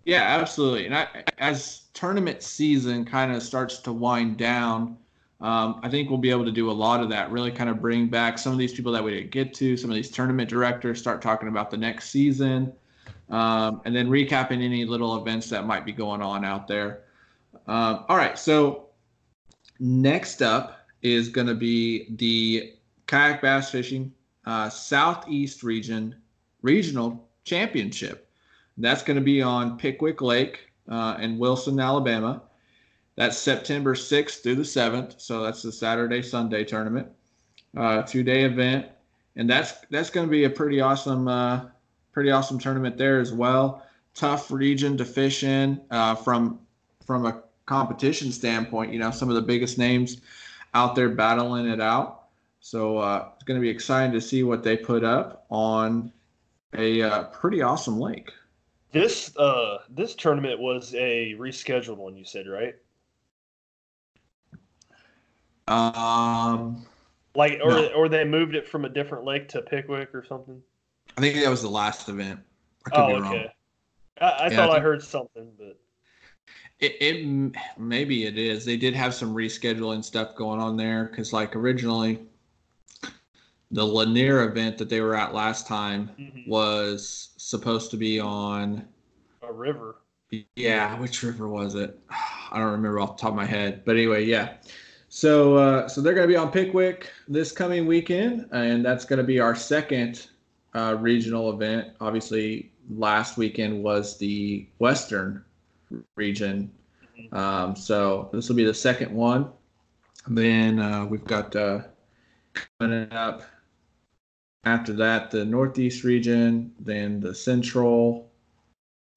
Yeah, absolutely. And I, as tournament season kind of starts to wind down, Um, I think we'll be able to do a lot of that, really kind of bring back some of these people that we didn't get to, some of these tournament directors, start talking about the next season, um, and then recapping any little events that might be going on out there. Um, all right, so next up is going to be the Kayak Bass Fishing uh, Southeast Region Regional Championship. That's going to be on Pickwick Lake uh, in Wilson, Alabama. That's September sixth through the seventh, so that's the Saturday-Sunday tournament, uh, two-day event, and that's that's going to be a pretty awesome, uh, pretty awesome tournament there as well. Tough region to fish in uh, from from a competition standpoint. You know, some of the biggest names out there battling it out. So uh, it's going to be exciting to see what they put up on a uh, pretty awesome lake. This uh, this tournament was a rescheduled one, you said, right? Um, like, or no. or they moved it from a different lake to Pickwick or something. I think that was the last event. I could oh, be wrong. okay. I, I yeah, thought I, I heard something, but it, it maybe it is. They did have some rescheduling stuff going on there because, like, originally the Lanier event that they were at last time mm-hmm. was supposed to be on a river. Yeah, which river was it? I don't remember off the top of my head, but anyway, yeah. So, uh, so they're going to be on Pickwick this coming weekend, and that's going to be our second uh, regional event. Obviously, last weekend was the Western region, um, so this will be the second one. And then uh, we've got uh, coming up after that the Northeast region, then the Central,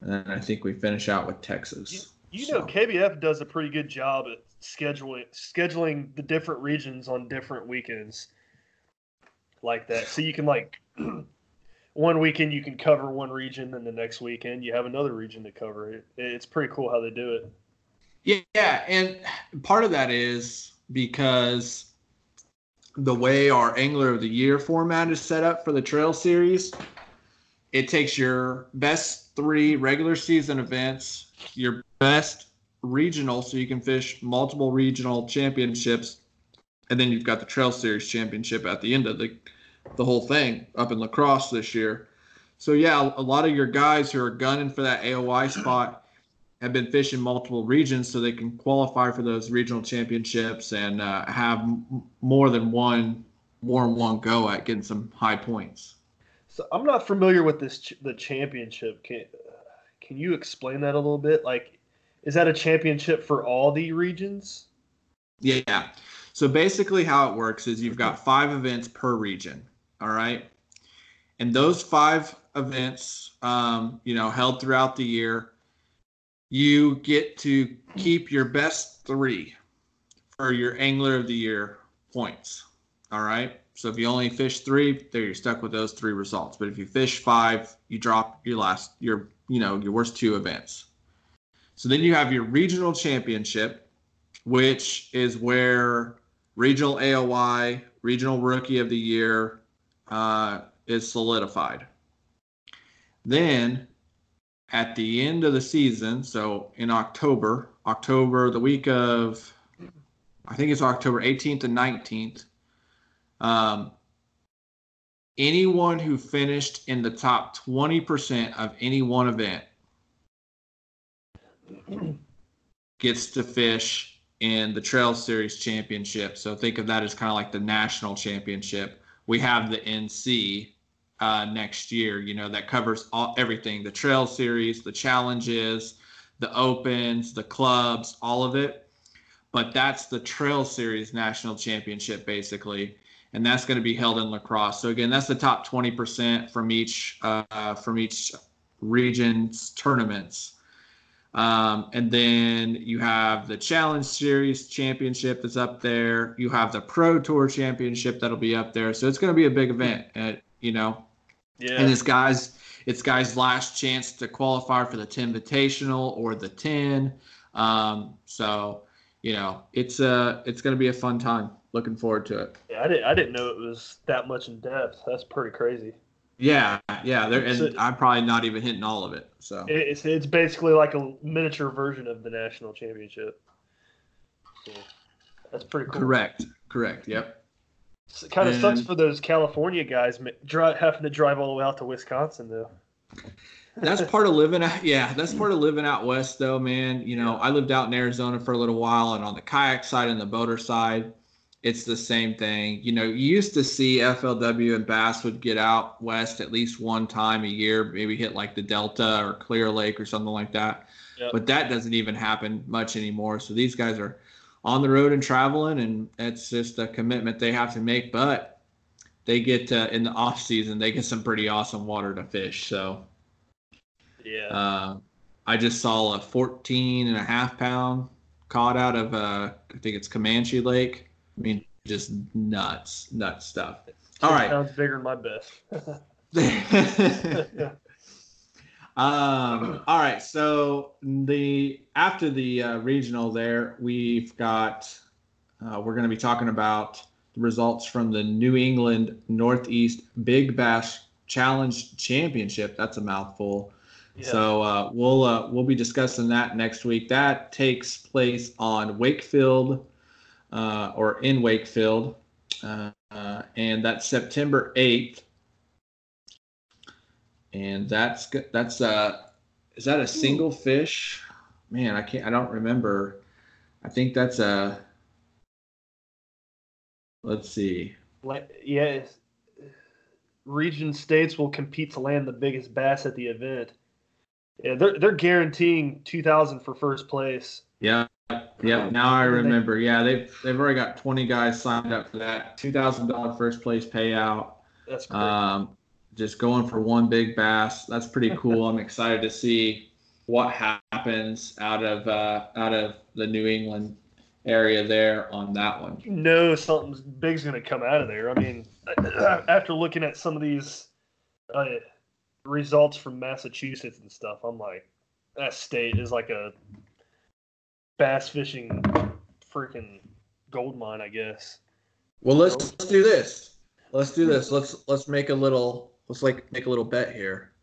and I think we finish out with Texas. You, you so. know, K B F does a pretty good job at scheduling scheduling the different regions on different weekends like that, so you can, like, one weekend you can cover one region and the next weekend you have another region to cover. It it's pretty cool how they do it. Yeah, and part of that is because the way our Angler of the Year format is set up for the Trail Series, it takes your best three regular season events, your best regional, so you can fish multiple regional championships, and then you've got the Trail Series championship at the end of the the whole thing up in Lacrosse this year. So yeah, a lot of your guys who are gunning for that A O I spot have been fishing multiple regions so they can qualify for those regional championships and uh, have m- more than one more than one go at getting some high points. So I'm not familiar with this ch- the championship. Can can you explain that a little bit? Like, is that a championship for all the regions? Yeah. So basically how it works is you've got five events per region, all right? And those five events, um, you know, held throughout the year, you get to keep your best three for your Angler of the Year points, all right? So if you only fish three, there you're stuck with those three results. But if you fish five, you drop your last, your you know, your worst two events. So then you have your regional championship, which is where regional A O I, regional rookie of the year, uh, is solidified. Then at the end of the season, so in October, October, the week of, I think it's October eighteenth and nineteenth, um, anyone who finished in the top twenty percent of any one event gets to fish in the Trail Series championship. So think of that as kind of like the national championship. We have the N C uh, next year, you know, that covers all, everything, the Trail Series, the challenges, the opens, the clubs, all of it. But that's the Trail Series national championship basically. And that's going to be held in Lacrosse. So again, that's the top twenty percent from each, uh, from each region's tournaments. Um, and then you have the Challenge Series Championship that's up there. You have the Pro Tour Championship that'll be up there. So it's going to be a big event, at, you know. Yeah. And it's guys, it's guys' last chance to qualify for the ten Invitational or the ten. Um, so, you know, it's uh, it's going to be a fun time. Looking forward to it. Yeah, I didn't, I didn't know it was that much in depth. That's pretty crazy. Yeah, yeah, there, and so, I'm probably not even hitting all of it. So it's it's basically like a miniature version of the national championship. So that's pretty cool. Correct, correct, yep. So it kind of and, sucks for those California guys drive, having to drive all the way out to Wisconsin, though. That's part of living out. Yeah, that's part of living out west, though, man. You know, I lived out in Arizona for a little while, and on the kayak side and the boater side, it's the same thing. You know, you used to see F L W and Bass would get out west at least one time a year, maybe hit like the Delta or Clear Lake or something like that. Yep. But that doesn't even happen much anymore. So these guys are on the road and traveling, and it's just a commitment they have to make. But they get to, in the off season, they get some pretty awesome water to fish. So yeah, uh, I just saw a fourteen and a half pound caught out of, uh, I think it's Comanche Lake. I mean, just nuts, nuts stuff. All right. Sounds bigger than my best. Um, all right. So the, after the uh, regional there, we've got, uh, we're going to be talking about the results from the New England Northeast Big Bass Challenge Championship. That's a mouthful. Yeah. So uh, we'll uh, we'll be discussing that next week. That takes place on Wakefield uh, or in Wakefield, uh, uh, and that's September eighth. And that's that's uh is that a single fish? Man, I can't. I don't remember. I think that's a. Let's see. Yeah, region states will compete to land the biggest bass at the event. Yeah, they're they're guaranteeing two thousand for first place. Yeah, yeah. Now I remember. Yeah, they've they've already got twenty guys signed up for that two thousand dollars first place payout. That's great. Um, just going for one big bass. That's pretty cool. I'm excited to see what happens out of uh, out of the New England area there on that one. You know, something big's going to come out of there. I mean, after looking at some of these. Uh, results from Massachusetts and stuff, I'm like, that state is like a bass fishing freaking gold mine, I guess. Well, let's, let's do this. Let's do this. Let's let's make a little let's like make a little bet here.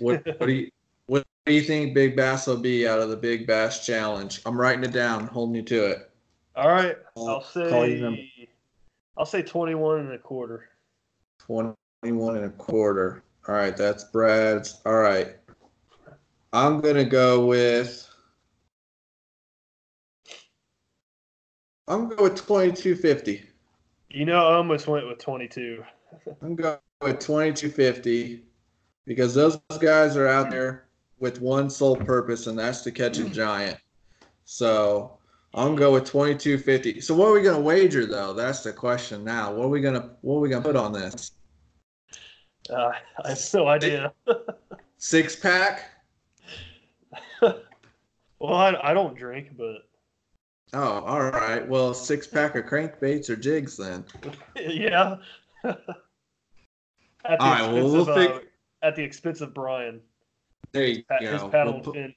What what do you what do you think big bass will be out of the Big Bass Challenge? I'm writing it down, holding you to it. All right, I'll, I'll say I'll say twenty-one and a quarter. twenty-one and a quarter. All right, that's Brad's. All right. I'm going to go with I'm going to go with twenty-two fifty. You know, I almost went with twenty-two. I'm going with twenty-two fifty because those guys are out there with one sole purpose, and that's to catch a giant. So I'm going to go with twenty-two fifty. So what are we going to wager, though? That's the question now. What are we going to what are we going to put on this? Uh, I have no idea. Six pack? Well, I, I don't drink, but. Oh, all right. Well, six pack of crankbaits or jigs then. Yeah. All right. Well, we'll uh, think... At the expense of Brian. There you his, go. His paddle we'll put... and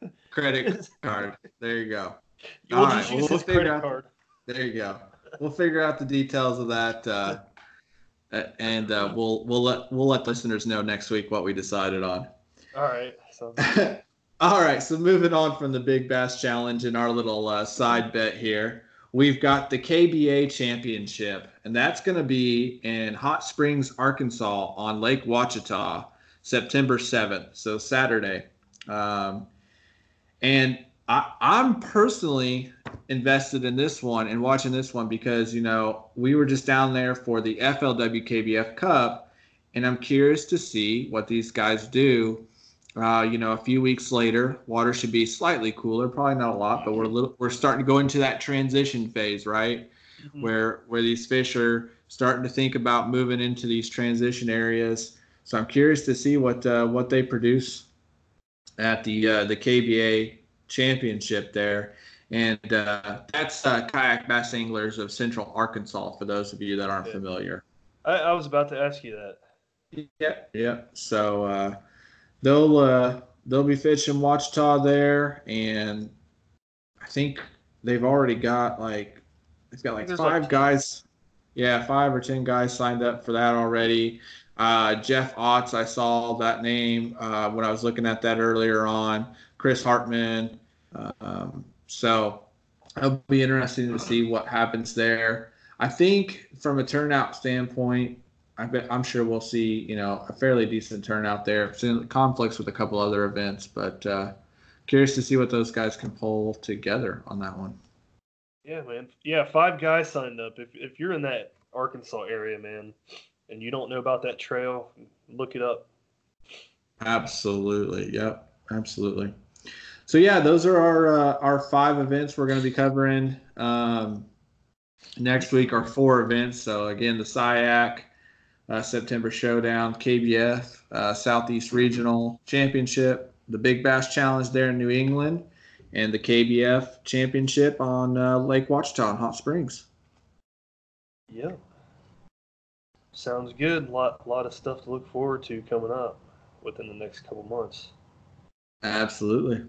fin. Credit card. There you go. You'll all right. Well, we'll figure out. Card. There you go. We'll figure out the details of that. Uh, And uh, we'll we'll let we'll let listeners know next week what we decided on. All right. So. All right. So moving on from the Big Bass Challenge and our little uh, side bet here, we've got the K B A Championship, and that's going to be in Hot Springs, Arkansas, on Lake Wachita, September seventh. So Saturday, um, and I, I'm personally invested in this one and watching this one because, you know, we were just down there for the F L W K B F Cup, and I'm curious to see what these guys do. Uh, you know, a few weeks later, water should be slightly cooler, probably not a lot, but we're a little, we're starting to go into that transition phase, right? Mm-hmm. Where where these fish are starting to think about moving into these transition areas. So I'm curious to see what uh, what they produce at the uh, the K B A Championship there. And uh, that's uh, Kayak Bass Anglers of Central Arkansas, for those of you that aren't familiar. I, I was about to ask you that. Yeah, yeah. So uh, they'll uh, they'll be fishing Wachita there, and I think they've already got like they've got like There's five like- guys. Yeah, five or ten guys signed up for that already. Uh, Jeff Otts, I saw that name uh, when I was looking at that earlier on. Chris Hartman. Uh, um, So it'll be interesting to see what happens there. I think from a turnout standpoint, I bet, I'm sure we'll see, you know, a fairly decent turnout there. It's in conflicts with a couple other events, but uh, curious to see what those guys can pull together on that one. Yeah, man. Yeah, five guys signed up. If if you're in that Arkansas area, man, and you don't know about that trail, look it up. Absolutely. Yep, absolutely. So yeah, those are our uh, our five events we're going to be covering um, next week. Our four events. So again, the S I A C uh, September Showdown, K B F uh, Southeast Regional Championship, the Big Bass Challenge there in New England, and the K B F Championship on uh, Lake Wachita in Hot Springs. Yeah. Sounds good. A lot, lot of stuff to look forward to coming up within the next couple months. Absolutely.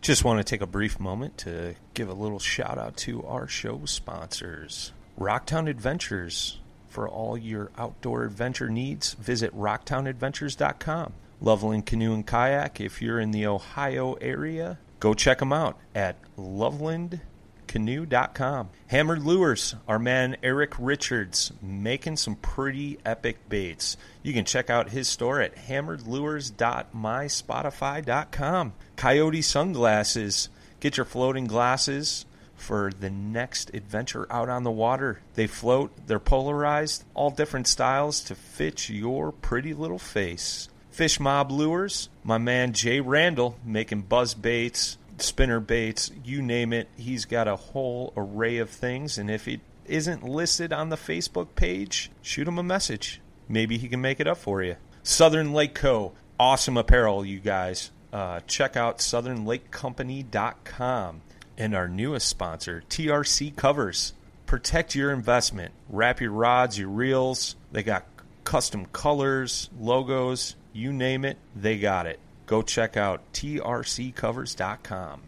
Just want to take a brief moment to give a little shout out to our show sponsors. Rocktown Adventures. For all your outdoor adventure needs, visit rocktown adventures dot com. Loveland Canoe and Kayak, if you're in the Ohio area, go check them out at loveland canoe dot com. Hammered Lures, our man Eric Richards, making some pretty epic baits. You can check out his store at hammered lures dot my spotify dot com. Coyote Sunglasses, get your floating glasses for the next adventure out on the water. They float, they're polarized, all different styles to fit your pretty little face. Fish Mob Lures, my man Jay Randall, making buzz baits, spinner baits, you name it. He's got a whole array of things, and if it isn't listed on the Facebook page, shoot him a message. Maybe he can make it up for you. Southern Lake Co., awesome apparel, you guys. Uh, check out southern lake company dot com. And our newest sponsor, T R C Covers. Protect your investment. Wrap your rods, your reels. They got custom colors, logos, you name it, they got it. Go check out T R C covers dot com.